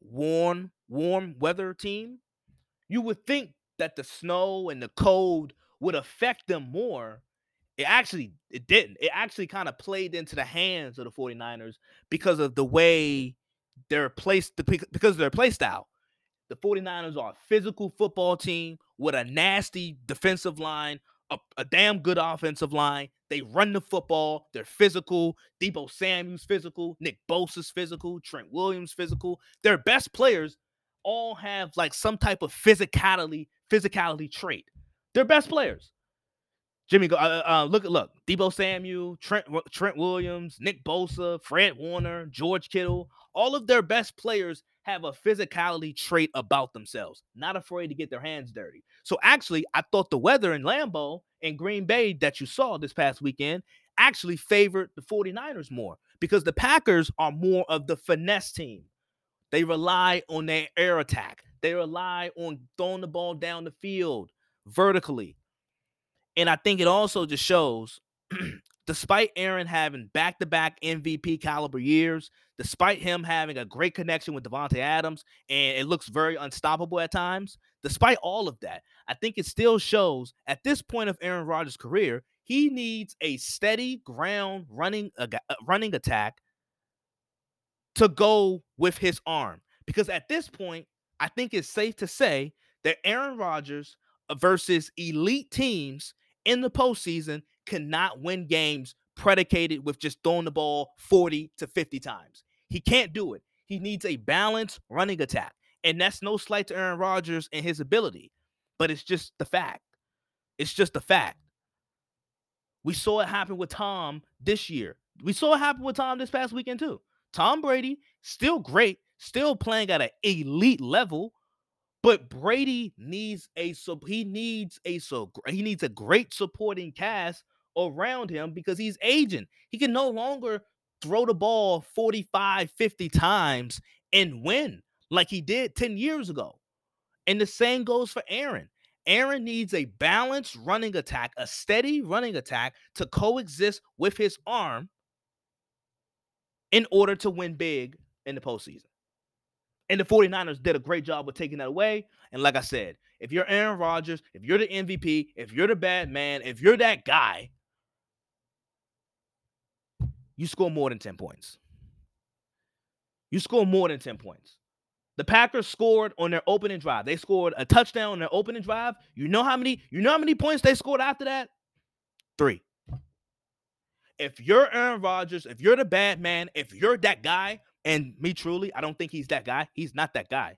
warm, warm weather team, you would think that the snow and the cold would affect them more. It actually, it didn't. It actually kind of played into the hands of the 49ers because of the way they're placed, because of their play style. The 49ers are a physical football team with a nasty defensive line, A, a damn good offensive line. They run the football. They're physical. Deebo Samuel's physical. Nick Bosa's physical. Trent Williams physical. Their best players all have like some type of physicality, physicality trait. Their best players. Jimmy, uh, uh, look at look. Deebo Samuel, Trent Trent Williams, Nick Bosa, Fred Warner, George Kittle. All of their best players have a physicality trait about themselves, not afraid to get their hands dirty. So actually, I thought the weather in Lambeau and Green Bay that you saw this past weekend actually favored the 49ers more because the Packers are more of the finesse team. They rely on their air attack. They rely on throwing the ball down the field vertically. And I think it also just shows, despite Aaron having back-to-back M V P caliber years, despite him having a great connection with Davante Adams, and it looks very unstoppable at times, despite all of that, I think it still shows at this point of Aaron Rodgers' career, he needs a steady ground running, uh, running attack to go with his arm. Because at this point, I think it's safe to say that Aaron Rodgers versus elite teams in the postseason cannot win games predicated with just throwing the ball forty to fifty times. He can't do it. He needs a balanced running attack. And that's no slight to Aaron Rodgers and his ability. but it's just the fact. It's just a fact. We saw it happen with Tom this year. We saw it happen with Tom this past weekend too. Tom Brady, still great, still playing at an elite level, but Brady needs a he needs a so he needs a great supporting cast around him because he's aging. He can no longer throw the ball forty-five, fifty times and win like he did ten years ago. And the same goes for Aaron. Aaron needs a balanced running attack, a steady running attack to coexist with his arm in order to win big in the postseason. And the 49ers did a great job with taking that away. And like I said, if you're Aaron Rodgers, if you're the M V P, if you're the bad man, if you're that guy, you score more than ten points. You score more than ten points. The Packers scored on their opening drive. They scored a touchdown on their opening drive. You know how many, you know how many points they scored after that? Three. If you're Aaron Rodgers, if you're the bad man, if you're that guy, and me truly, I don't think he's that guy. He's not that guy.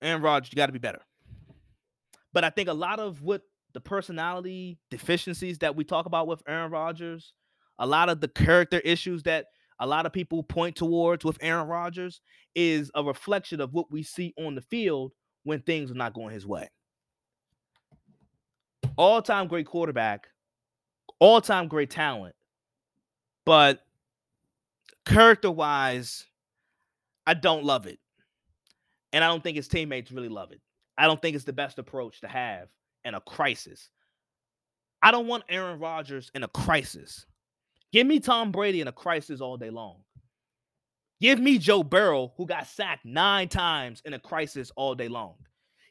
Aaron Rodgers, you got to be better. But I think a lot of what the personality deficiencies that we talk about with Aaron Rodgers, a lot of the character issues that a lot of people point towards with Aaron Rodgers is a reflection of what we see on the field when things are not going his way. All-time great quarterback, all-time great talent, but character-wise, I don't love it. And I don't think his teammates really love it. I don't think it's the best approach to have in a crisis. I don't want Aaron Rodgers in a crisis. Give me Tom Brady in a crisis all day long. Give me Joe Burrow, who got sacked nine times, in a crisis all day long.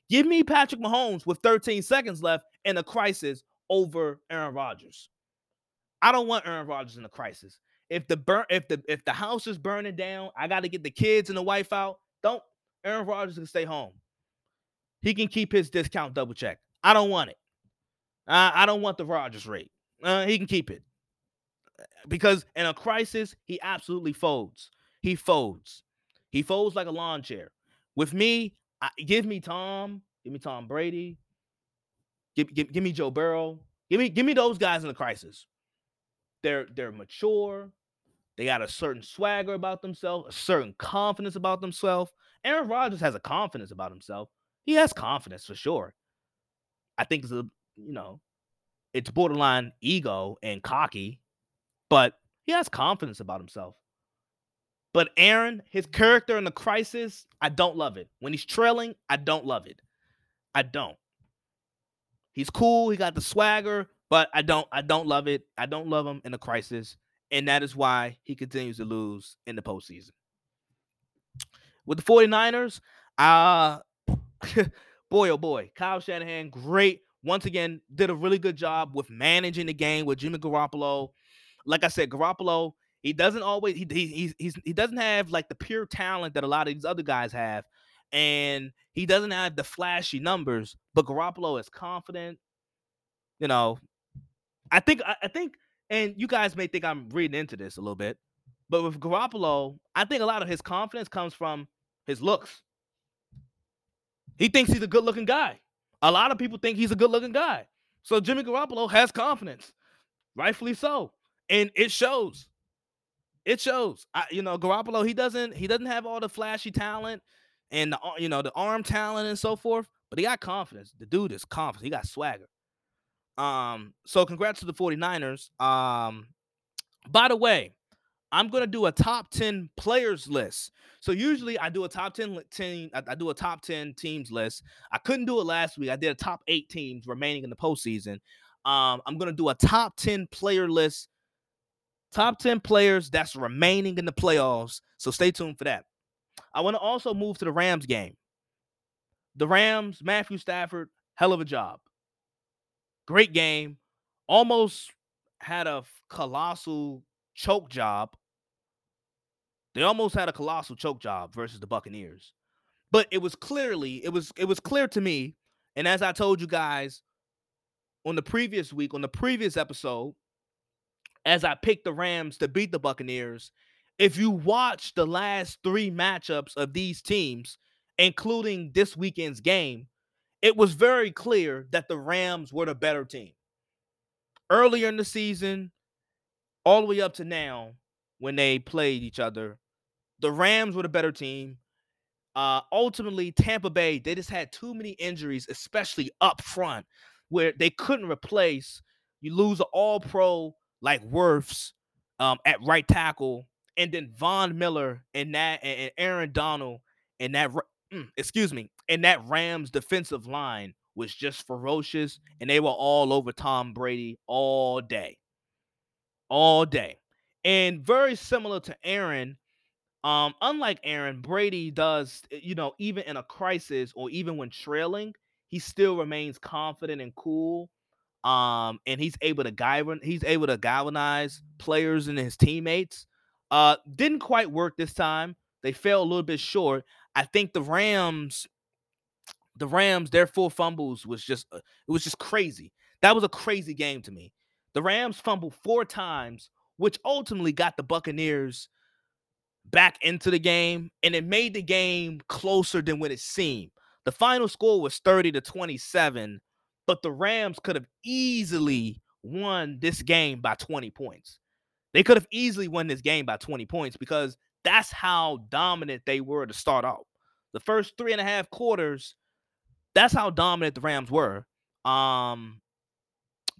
Give me Patrick Mahomes with thirteen seconds left in a crisis over Aaron Rodgers. I don't want Aaron Rodgers in a crisis. If the burn, if the if the house is burning down, I got to get the kids and the wife out. Don't Aaron Rodgers can stay home. He can keep his discount double check. I don't want it. Uh, I don't want the Rodgers rate. Uh, he can keep it. Because in a crisis, he absolutely folds. He folds. He folds like a lawn chair. With me, I, give me Tom. Give me Tom Brady. Give, give, give me Joe Burrow. Give me, give me those guys in a crisis. They're, they're mature. They got a certain swagger about themselves, a certain confidence about themselves. Aaron Rodgers has a confidence about himself. He has confidence for sure. I think it's a, you know, it's borderline ego and cocky. But he has confidence about himself. But Aaron, his character in the crisis, I don't love it. When he's trailing, I don't love it. I don't. He's cool. He got the swagger, but I don't. I don't love it. I don't love him in the crisis, and that is why he continues to lose in the postseason. With the 49ers, uh, boy, oh boy, Kyle Shanahan, great. Once again, did a really good job with managing the game with Jimmy Garoppolo. Like I said, Garoppolo, he doesn't always he he he's, he doesn't have like the pure talent that a lot of these other guys have, and he doesn't have the flashy numbers. But Garoppolo is confident, you know. I think I, I think, and you guys may think I'm reading into this a little bit, but with Garoppolo, I think a lot of his confidence comes from his looks. He thinks he's a good-looking guy. A lot of people think he's a good-looking guy. So Jimmy Garoppolo has confidence, rightfully so. And it shows. It shows. I, you know, Garoppolo, he doesn't he doesn't have all the flashy talent and the, you know, the arm talent and so forth, but he got confidence. The dude is confident. He got swagger. Um, so congrats to the 49ers. Um, by the way, I'm going to do a top ten players list. So usually I do a top ten, ten I, I do a top ten teams list. I couldn't do it last week. I did a top eight teams remaining in the postseason. Um, I'm going to do a top ten player list. Top ten players that's remaining in the playoffs. So stay tuned for that. I want to also move to the Rams game. The Rams, Matthew Stafford, hell of a job. Great game. Almost had a colossal choke job. They almost had a colossal choke job versus the Buccaneers. But it was clearly, it was, it was clear to me, and as I told you guys on the previous week, on the previous episode, as I picked the Rams to beat the Buccaneers, if you watch the last three matchups of these teams, including this weekend's game, it was very clear that the Rams were the better team. Earlier in the season, all the way up to now, when they played each other, the Rams were the better team. Uh, ultimately, Tampa Bay, they just had too many injuries, especially up front, where they couldn't replace. You lose an all-pro like Wirfs um, at right tackle, and then Von Miller and that and Aaron Donald and that excuse me, and that Rams defensive line was just ferocious, and they were all over Tom Brady all day, all day. And very similar to Aaron, um, unlike Aaron, Brady does, you know, even in a crisis or even when trailing, he still remains confident and cool. Um, and he's able to galvanize, he's able to galvanize players and his teammates. Uh, didn't quite work this time. They fell a little bit short. I think the Rams, the Rams, their four fumbles was just, it was just crazy. That was a crazy game to me. The Rams fumbled four times, which ultimately got the Buccaneers back into the game, and it made the game closer than what it seemed. The final score was thirty to twenty-seven, but the Rams could have easily won this game by twenty points. They could have easily won this game by twenty points because that's how dominant they were to start off. The first three and a half quarters, that's how dominant the Rams were. Um,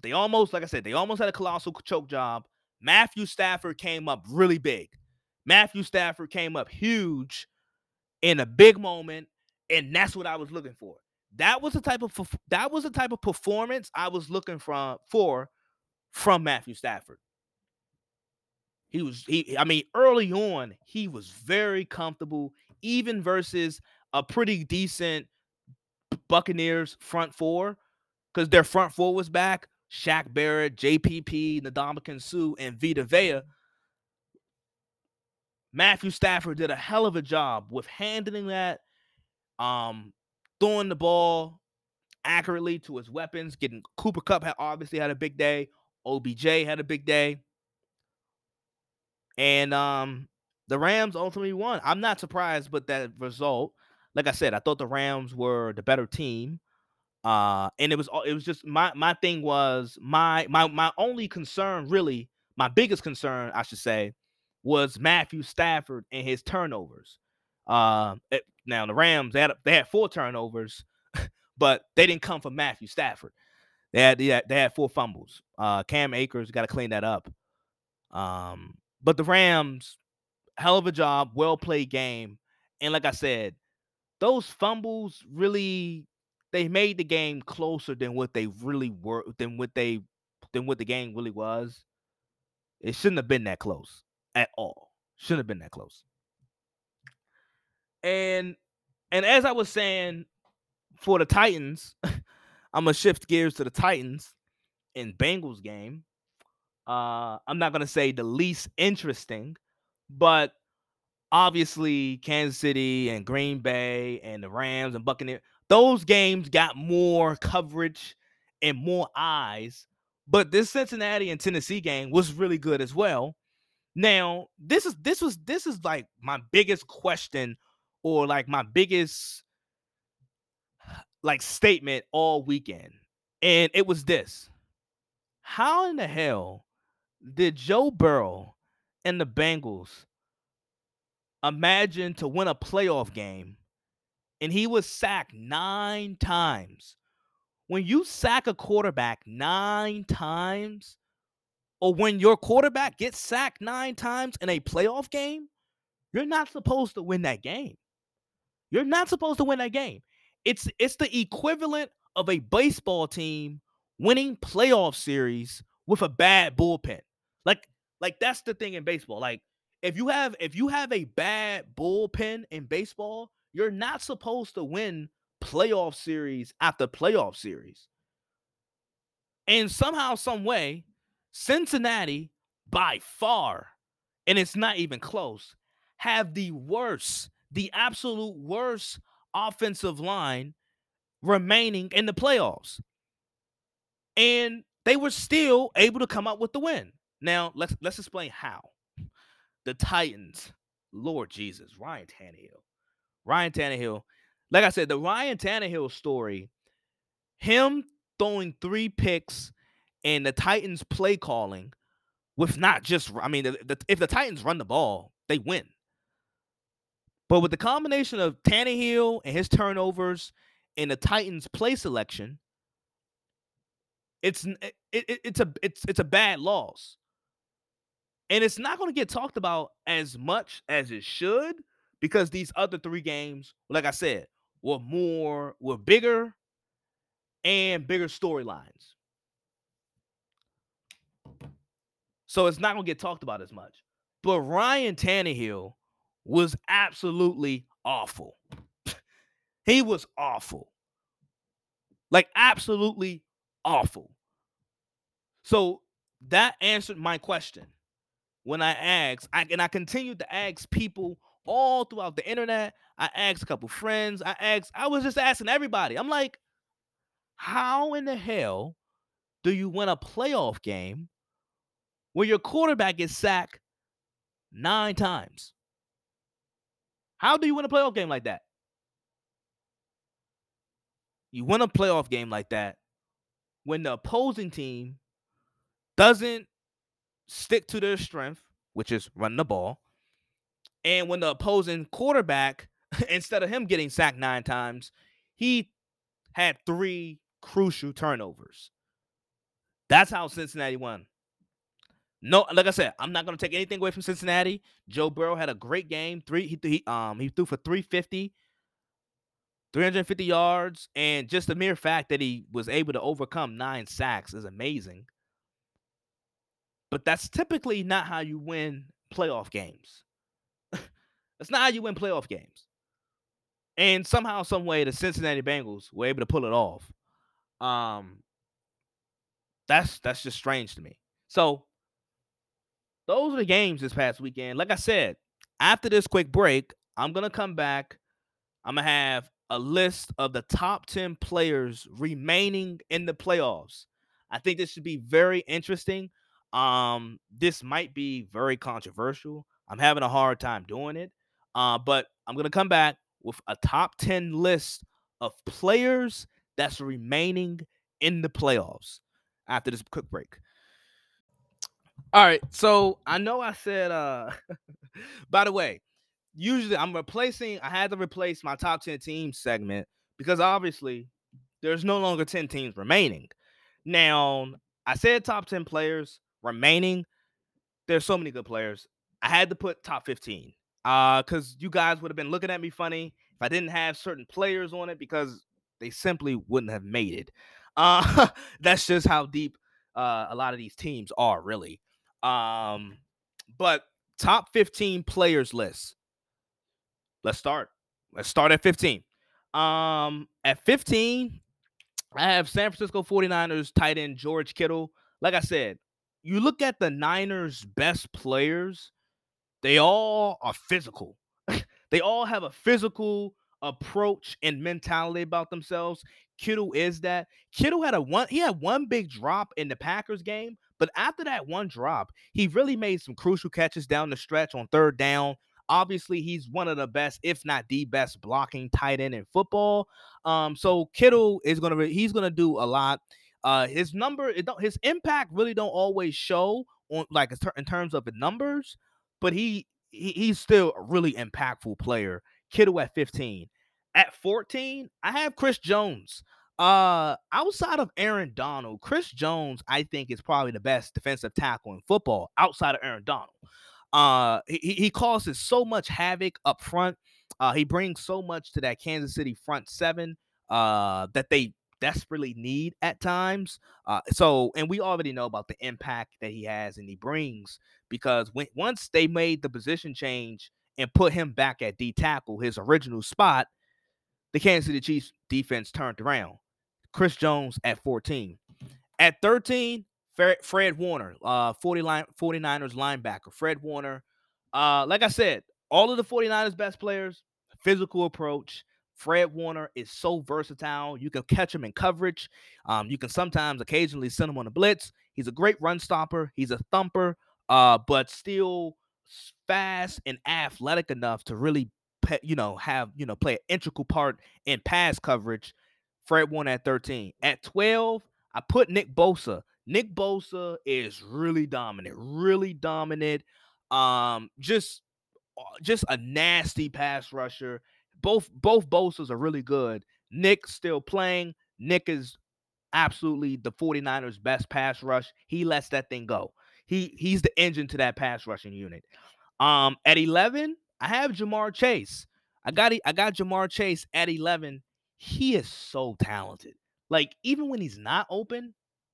they almost, like I said, they almost had a colossal choke job. Matthew Stafford came up really big. Matthew Stafford came up huge in a big moment, and that's what I was looking for. That was the type of that was the type of performance I was looking from for from Matthew Stafford. He was he I mean early on he was very comfortable, even versus a pretty decent Buccaneers front four, because their front four was back. Shaq Barrett, J P P, Ndamukong Suh, and Vita Vea. Matthew Stafford did a hell of a job with handling that, um, throwing the ball accurately to his weapons. Getting Cooper Kupp had obviously had a big day. O B J had a big day, and um, the Rams ultimately won. I'm not surprised with that result. Like I said, I thought the Rams were the better team. Uh, and it was, it was just my, my thing was my, my, my only concern, really, my biggest concern, I should say, was Matthew Stafford and his turnovers. Uh, it, now the Rams, they had, they had four turnovers, but they didn't come from Matthew Stafford. They had, they had, they had four fumbles. Uh, Cam Akers got to clean that up. Um, but the Rams, hell of a job, well-played game. And like I said, those fumbles really, they made the game closer than what they really were, than what they, than what the game really was. It shouldn't have been that close at all. Shouldn't have been that close. And and as I was saying, for the Titans, I'm gonna shift gears to the Titans and Bengals game. Uh, I'm not gonna say the least interesting, but obviously Kansas City and Green Bay and the Rams and Buccaneers, those games got more coverage and more eyes, but this Cincinnati and Tennessee game was really good as well. Now, this is this was this is like my biggest question, or like my biggest like statement all weekend, and it was this: how in the hell did Joe Burrow and the Bengals imagine to win a playoff game? And he was sacked nine times. When you sack a quarterback nine times, or when your quarterback gets sacked nine times in a playoff game, you're not supposed to win that game. You're not supposed to win that game. It's, it's the equivalent of a baseball team winning playoff series with a bad bullpen. Like, like that's the thing in baseball. Like, if you have, if you have a bad bullpen in baseball, you're not supposed to win playoff series after playoff series. And somehow, some way, Cincinnati, by far, and it's not even close, have the worst, the absolute worst offensive line remaining in the playoffs. And they were still able to come out with the win. Now, let's let's explain how. The Titans, Lord Jesus, Ryan Tannehill. Ryan Tannehill, like I said, the Ryan Tannehill story, him throwing three picks and the Titans play calling with not just, I mean, the, the, if the Titans run the ball, they win. But with the combination of Tannehill and his turnovers and the Titans play selection, it's it, it, it's a it's it's a bad loss. And it's not going to get talked about as much as it should, because these other three games, like I said, were more, were bigger and bigger storylines. So it's not going to get talked about as much. But Ryan Tannehill was absolutely awful. He was awful. Like, absolutely awful. So that answered my question. When I asked, I, and I continued to ask people all throughout the internet, I asked a couple friends, I asked, I was just asking everybody. I'm like, how in the hell do you win a playoff game where your quarterback is sacked nine times? How do you win a playoff game like that? You win a playoff game like that when the opposing team doesn't stick to their strength, which is run the ball. And when the opposing quarterback, instead of him getting sacked nine times, he had three crucial turnovers. That's how Cincinnati won. No, like I said, I'm not going to take anything away from Cincinnati. Joe Burrow had a great game. Three, he, he um he threw for three fifty, three hundred fifty yards, and just the mere fact that he was able to overcome nine sacks is amazing. But that's typically not how you win playoff games. That's not how you win playoff games. And somehow, some way, the Cincinnati Bengals were able to pull it off. Um, that's that's just strange to me. So those are the games this past weekend. Like I said, after this quick break, I'm gonna come back. I'm gonna have a list of the top ten players remaining in the playoffs. I think this should be very interesting. Um, this might be very controversial. I'm having a hard time doing it. Uh, but I'm going to come back with a top ten list of players that's remaining in the playoffs after this quick break. All right. So I know I said, uh, by the way, usually I'm replacing, I had to replace my top ten teams segment because obviously there's no longer ten teams remaining. Now, I said top ten players remaining. There's so many good players. I had to put top fifteen uh, because you guys would have been looking at me funny if I didn't have certain players on it, because they simply wouldn't have made it. Uh, that's just how deep uh, a lot of these teams are, really. Um, but top fifteen players list. Let's start. Let's start at fifteen. Um, at fifteen, I have San Francisco forty-niners tight end George Kittle. Like I said, you look at the Niners' best players, they all are physical. They all have a physical approach and mentality about themselves. Kittle is that. Kittle had a one, he had one big drop in the Packers game, but after that one drop, he really made some crucial catches down the stretch on third down. Obviously, he's one of the best, if not the best, blocking tight end in football. Um, so Kittle is gonna re- he's gonna do a lot. Uh, his number, it don't, his impact really don't always show on like in terms of the numbers, but he, he he's still a really impactful player. Kittle at fifteen. At fourteen, I have Chris Jones. Uh, outside of Aaron Donald, Chris Jones, I think, is probably the best defensive tackle in football outside of Aaron Donald. Uh, he, he causes so much havoc up front. Uh, he brings so much to that Kansas City front seven uh, that they desperately need at times. Uh, so, and we already know about the impact that he has and he brings, because when, once they made the position change and put him back at D tackle, his original spot, the Kansas City Chiefs defense turned around. Chris Jones at fourteen. At thirteen, Fred Warner, uh, forty line, 49ers linebacker. Fred Warner, uh, like I said, all of the forty-niners best players, physical approach. Fred Warner is so versatile. You can catch him in coverage. Um, you can sometimes occasionally send him on a blitz. He's a great run stopper. He's a thumper, uh, but still fast and athletic enough to really you know, have, you know, play an integral part in pass coverage. Fred Warner at thirteen. At twelve, I put Nick Bosa. Nick Bosa is really dominant, really dominant. Um, just, just a nasty pass rusher. Both, both Bosas are really good. Nick's still playing. Nick is absolutely the 49ers' best pass rush. He lets that thing go. He, he's the engine to that pass rushing unit. Um, at eleven, I have Jamar Chase. I got, I got Jamar Chase at eleven. He is so talented. Like, even when he's not open,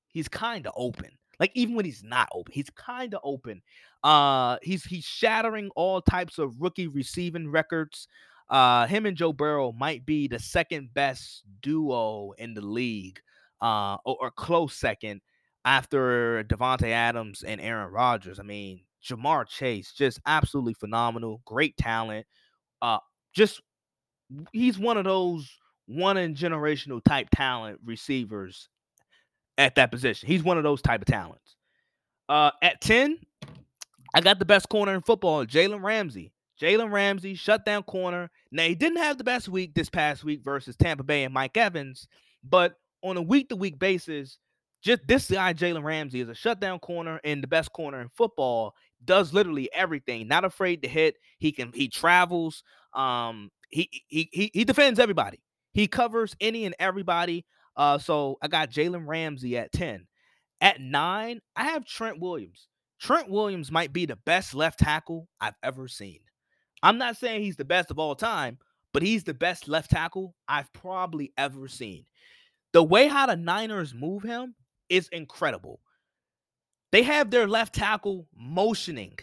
he's kind of open. Like, even when he's not open, he's kind of open. Uh, he's he's shattering all types of rookie receiving records. Uh, him and Joe Burrow might be the second best duo in the league, uh, or, or close second after Davante Adams and Aaron Rodgers. I mean, Jamar Chase, just absolutely phenomenal, great talent. Uh, just he's one of those one-in-generational type talent receivers at that position. He's one of those type of talents. Uh, at ten, I got the best corner in football, Jalen Ramsey. Jalen Ramsey, shutdown corner. Now, he didn't have the best week this past week versus Tampa Bay and Mike Evans, but on a week-to-week basis, just this guy, Jalen Ramsey, is a shutdown corner and the best corner in football. Does literally everything. Not afraid to hit. He can. He travels. Um, he he he, he defends everybody. He covers any and everybody. Uh, so I got Jalen Ramsey at ten. At nine, I have Trent Williams. Trent Williams might be the best left tackle I've ever seen. I'm not saying he's the best of all time, but he's the best left tackle I've probably ever seen. The way how the Niners move him is incredible. They have their left tackle motioning.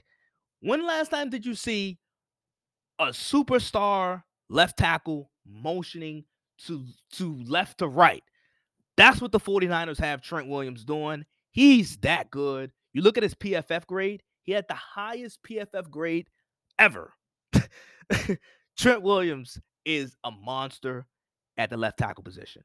When last time did you see a superstar left tackle motioning to, to left to right? That's what the 49ers have Trent Williams doing. He's that good. You look at his P F F grade. He had the highest P F F grade ever. Trent Williams is a monster at the left tackle position.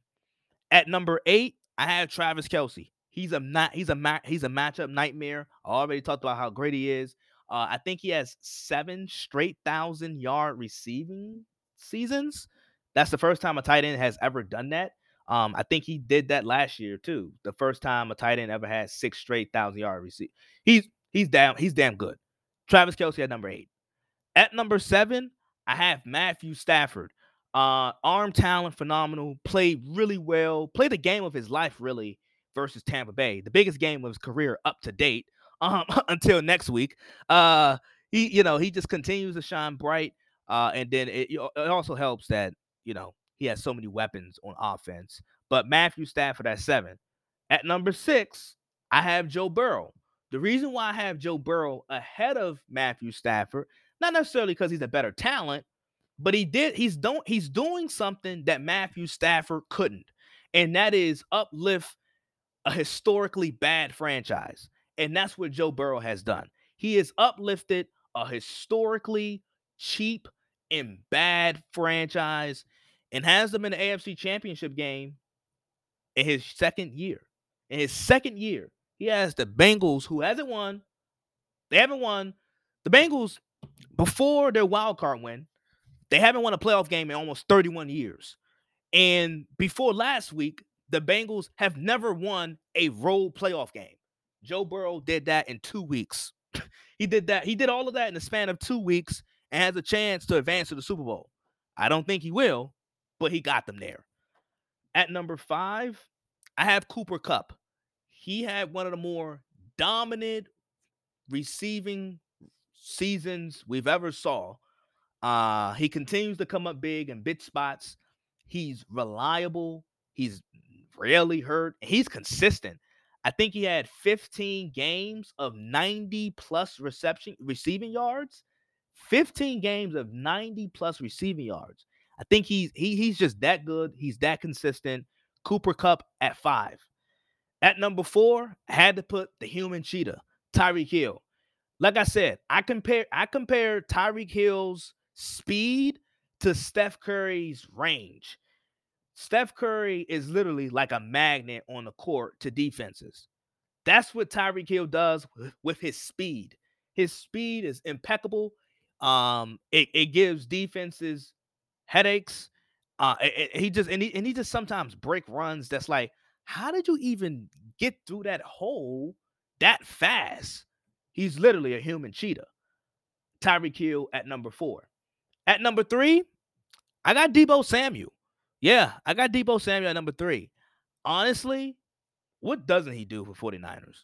At number eight, I have Travis Kelce. He's a not he's a he's a matchup nightmare. I already talked about how great he is. Uh, I think he has seven straight thousand yard receiving seasons. That's the first time a tight end has ever done that. Um, I think he did that last year too. The first time a tight end ever had six straight thousand yard receive. He's he's damn he's damn good. Travis Kelce at number eight. At number seven, I have Matthew Stafford. Uh, arm talent, phenomenal. Played really well. Played the game of his life, really, versus Tampa Bay. The biggest game of his career up to date, um, until next week. Uh, he, you know, he just continues to shine bright. Uh, and then it, it also helps that, you know, he has so many weapons on offense. But Matthew Stafford at seven. At number six, I have Joe Burrow. The reason why I have Joe Burrow ahead of Matthew Stafford, not necessarily because he's a better talent, but he did he's don't he's doing something that Matthew Stafford couldn't, and that is uplift a historically bad franchise. And that's what Joe Burrow has done. He has uplifted a historically cheap and bad franchise and has them in the A F C Championship game in his second year. In his second year, he has the Bengals, who hasn't won. They haven't won. The Bengals, before their wild card win, they haven't won a playoff game in almost thirty-one years. And before last week, the Bengals have never won a road playoff game. Joe Burrow did that in two weeks. He did that. He did all of that in the span of two weeks and has a chance to advance to the Super Bowl. I don't think he will, but he got them there. At number five, I have Cooper Kupp. He had one of the more dominant receiving seasons we've ever saw. Uh, he continues to come up big in big spots. He's reliable. He's rarely hurt. He's consistent. I think he had fifteen games of ninety plus reception receiving yards. fifteen games of ninety plus receiving yards. I think he's he he's just that good. He's that consistent. Cooper Kupp at five. At number four, I had to put the human cheetah, Tyreek Hill. Like I said, I compare I compare Tyreek Hill's speed to Steph Curry's range. Steph Curry is literally like a magnet on the court to defenses. That's what Tyreek Hill does with his speed. His speed is impeccable. Um, it, it gives defenses headaches. Uh, it, it, he just and he, and he just sometimes break runs that's like, how did you even get through that hole that fast? He's literally a human cheetah. Tyreek Hill at number four. At number three, I got Deebo Samuel. Yeah, I got Deebo Samuel at number three. Honestly, what doesn't he do for 49ers?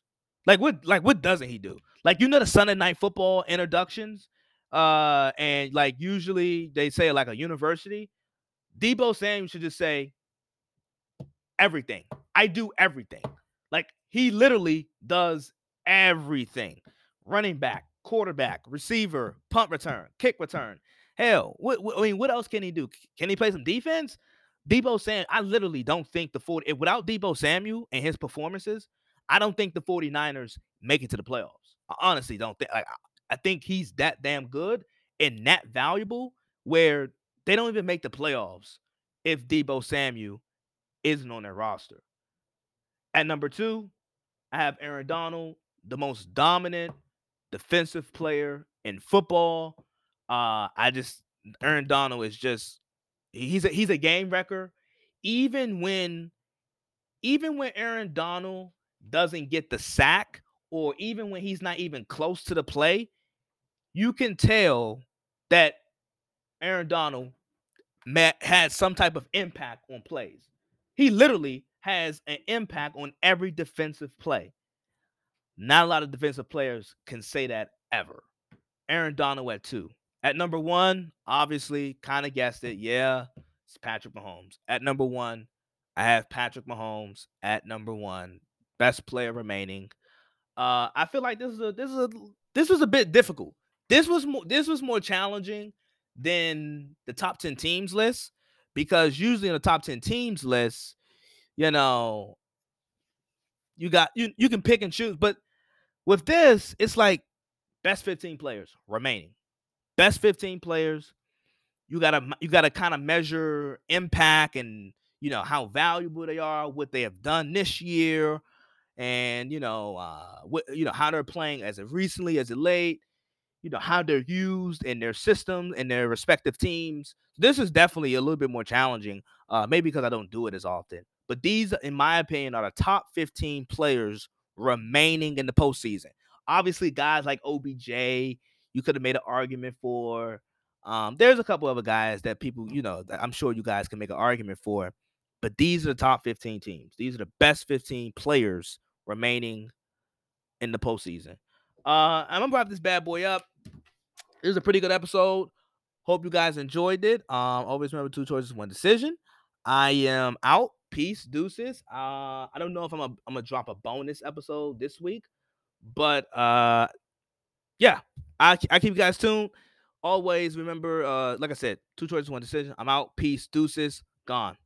Like what, like what doesn't he do? Like, you know, the Sunday Night Football introductions, uh, and like usually they say like a university. Deebo Samuel should just say everything. I do everything. Like, he literally does everything. Running back, quarterback, receiver, punt return, kick return. Hell, what, what, I mean, what else can he do? Can he play some defense? Deebo Samuel, I literally don't think the forty, if, without Deebo Samuel and his performances, I don't think the 49ers make it to the playoffs. I honestly don't think. Like, I think he's that damn good and that valuable where they don't even make the playoffs if Deebo Samuel isn't on their roster. At number two, I have Aaron Donald, the most dominant defensive player in football. Uh, I just, Aaron Donald is just, he's a, he's a game wrecker. Even when, even when Aaron Donald doesn't get the sack, or even when he's not even close to the play, you can tell that Aaron Donald had some type of impact on plays. He literally has an impact on every defensive play. Not a lot of defensive players can say that ever. Aaron Donald at two. At number one, obviously, kind of guessed it. Yeah, it's Patrick Mahomes. At number one, I have Patrick Mahomes at number one. Best player remaining. Uh, I feel like this is a this is a this was a bit difficult. This was more this was more challenging than the top ten teams list, because usually in the top ten teams list, you know, you got you you can pick and choose. But with this, it's like best fifteen players remaining. Best fifteen players. You gotta you gotta kind of measure impact and, you know, how valuable they are, what they have done this year. And, you know, uh, what, you know, how they're playing as of recently, as of late, you know, how they're used in their systems and their respective teams. This is definitely a little bit more challenging, uh, maybe because I don't do it as often. But these, in my opinion, are the top fifteen players remaining in the postseason. Obviously, guys like O B J, you could have made an argument for. Um, there's a couple other guys that people, you know, I'm sure you guys can make an argument for. But these are the top fifteen teams. These are the best fifteen players remaining in the postseason. Uh, I'm going to wrap this bad boy up. This is a pretty good episode. Hope you guys enjoyed it. Um, always remember, two choices, one decision. I am out. Peace, deuces. Uh, I don't know if I'm going to drop a bonus episode this week. But, uh, yeah, I, I keep you guys tuned. Always remember, uh, like I said, two choices, one decision. I'm out. Peace, deuces. Gone.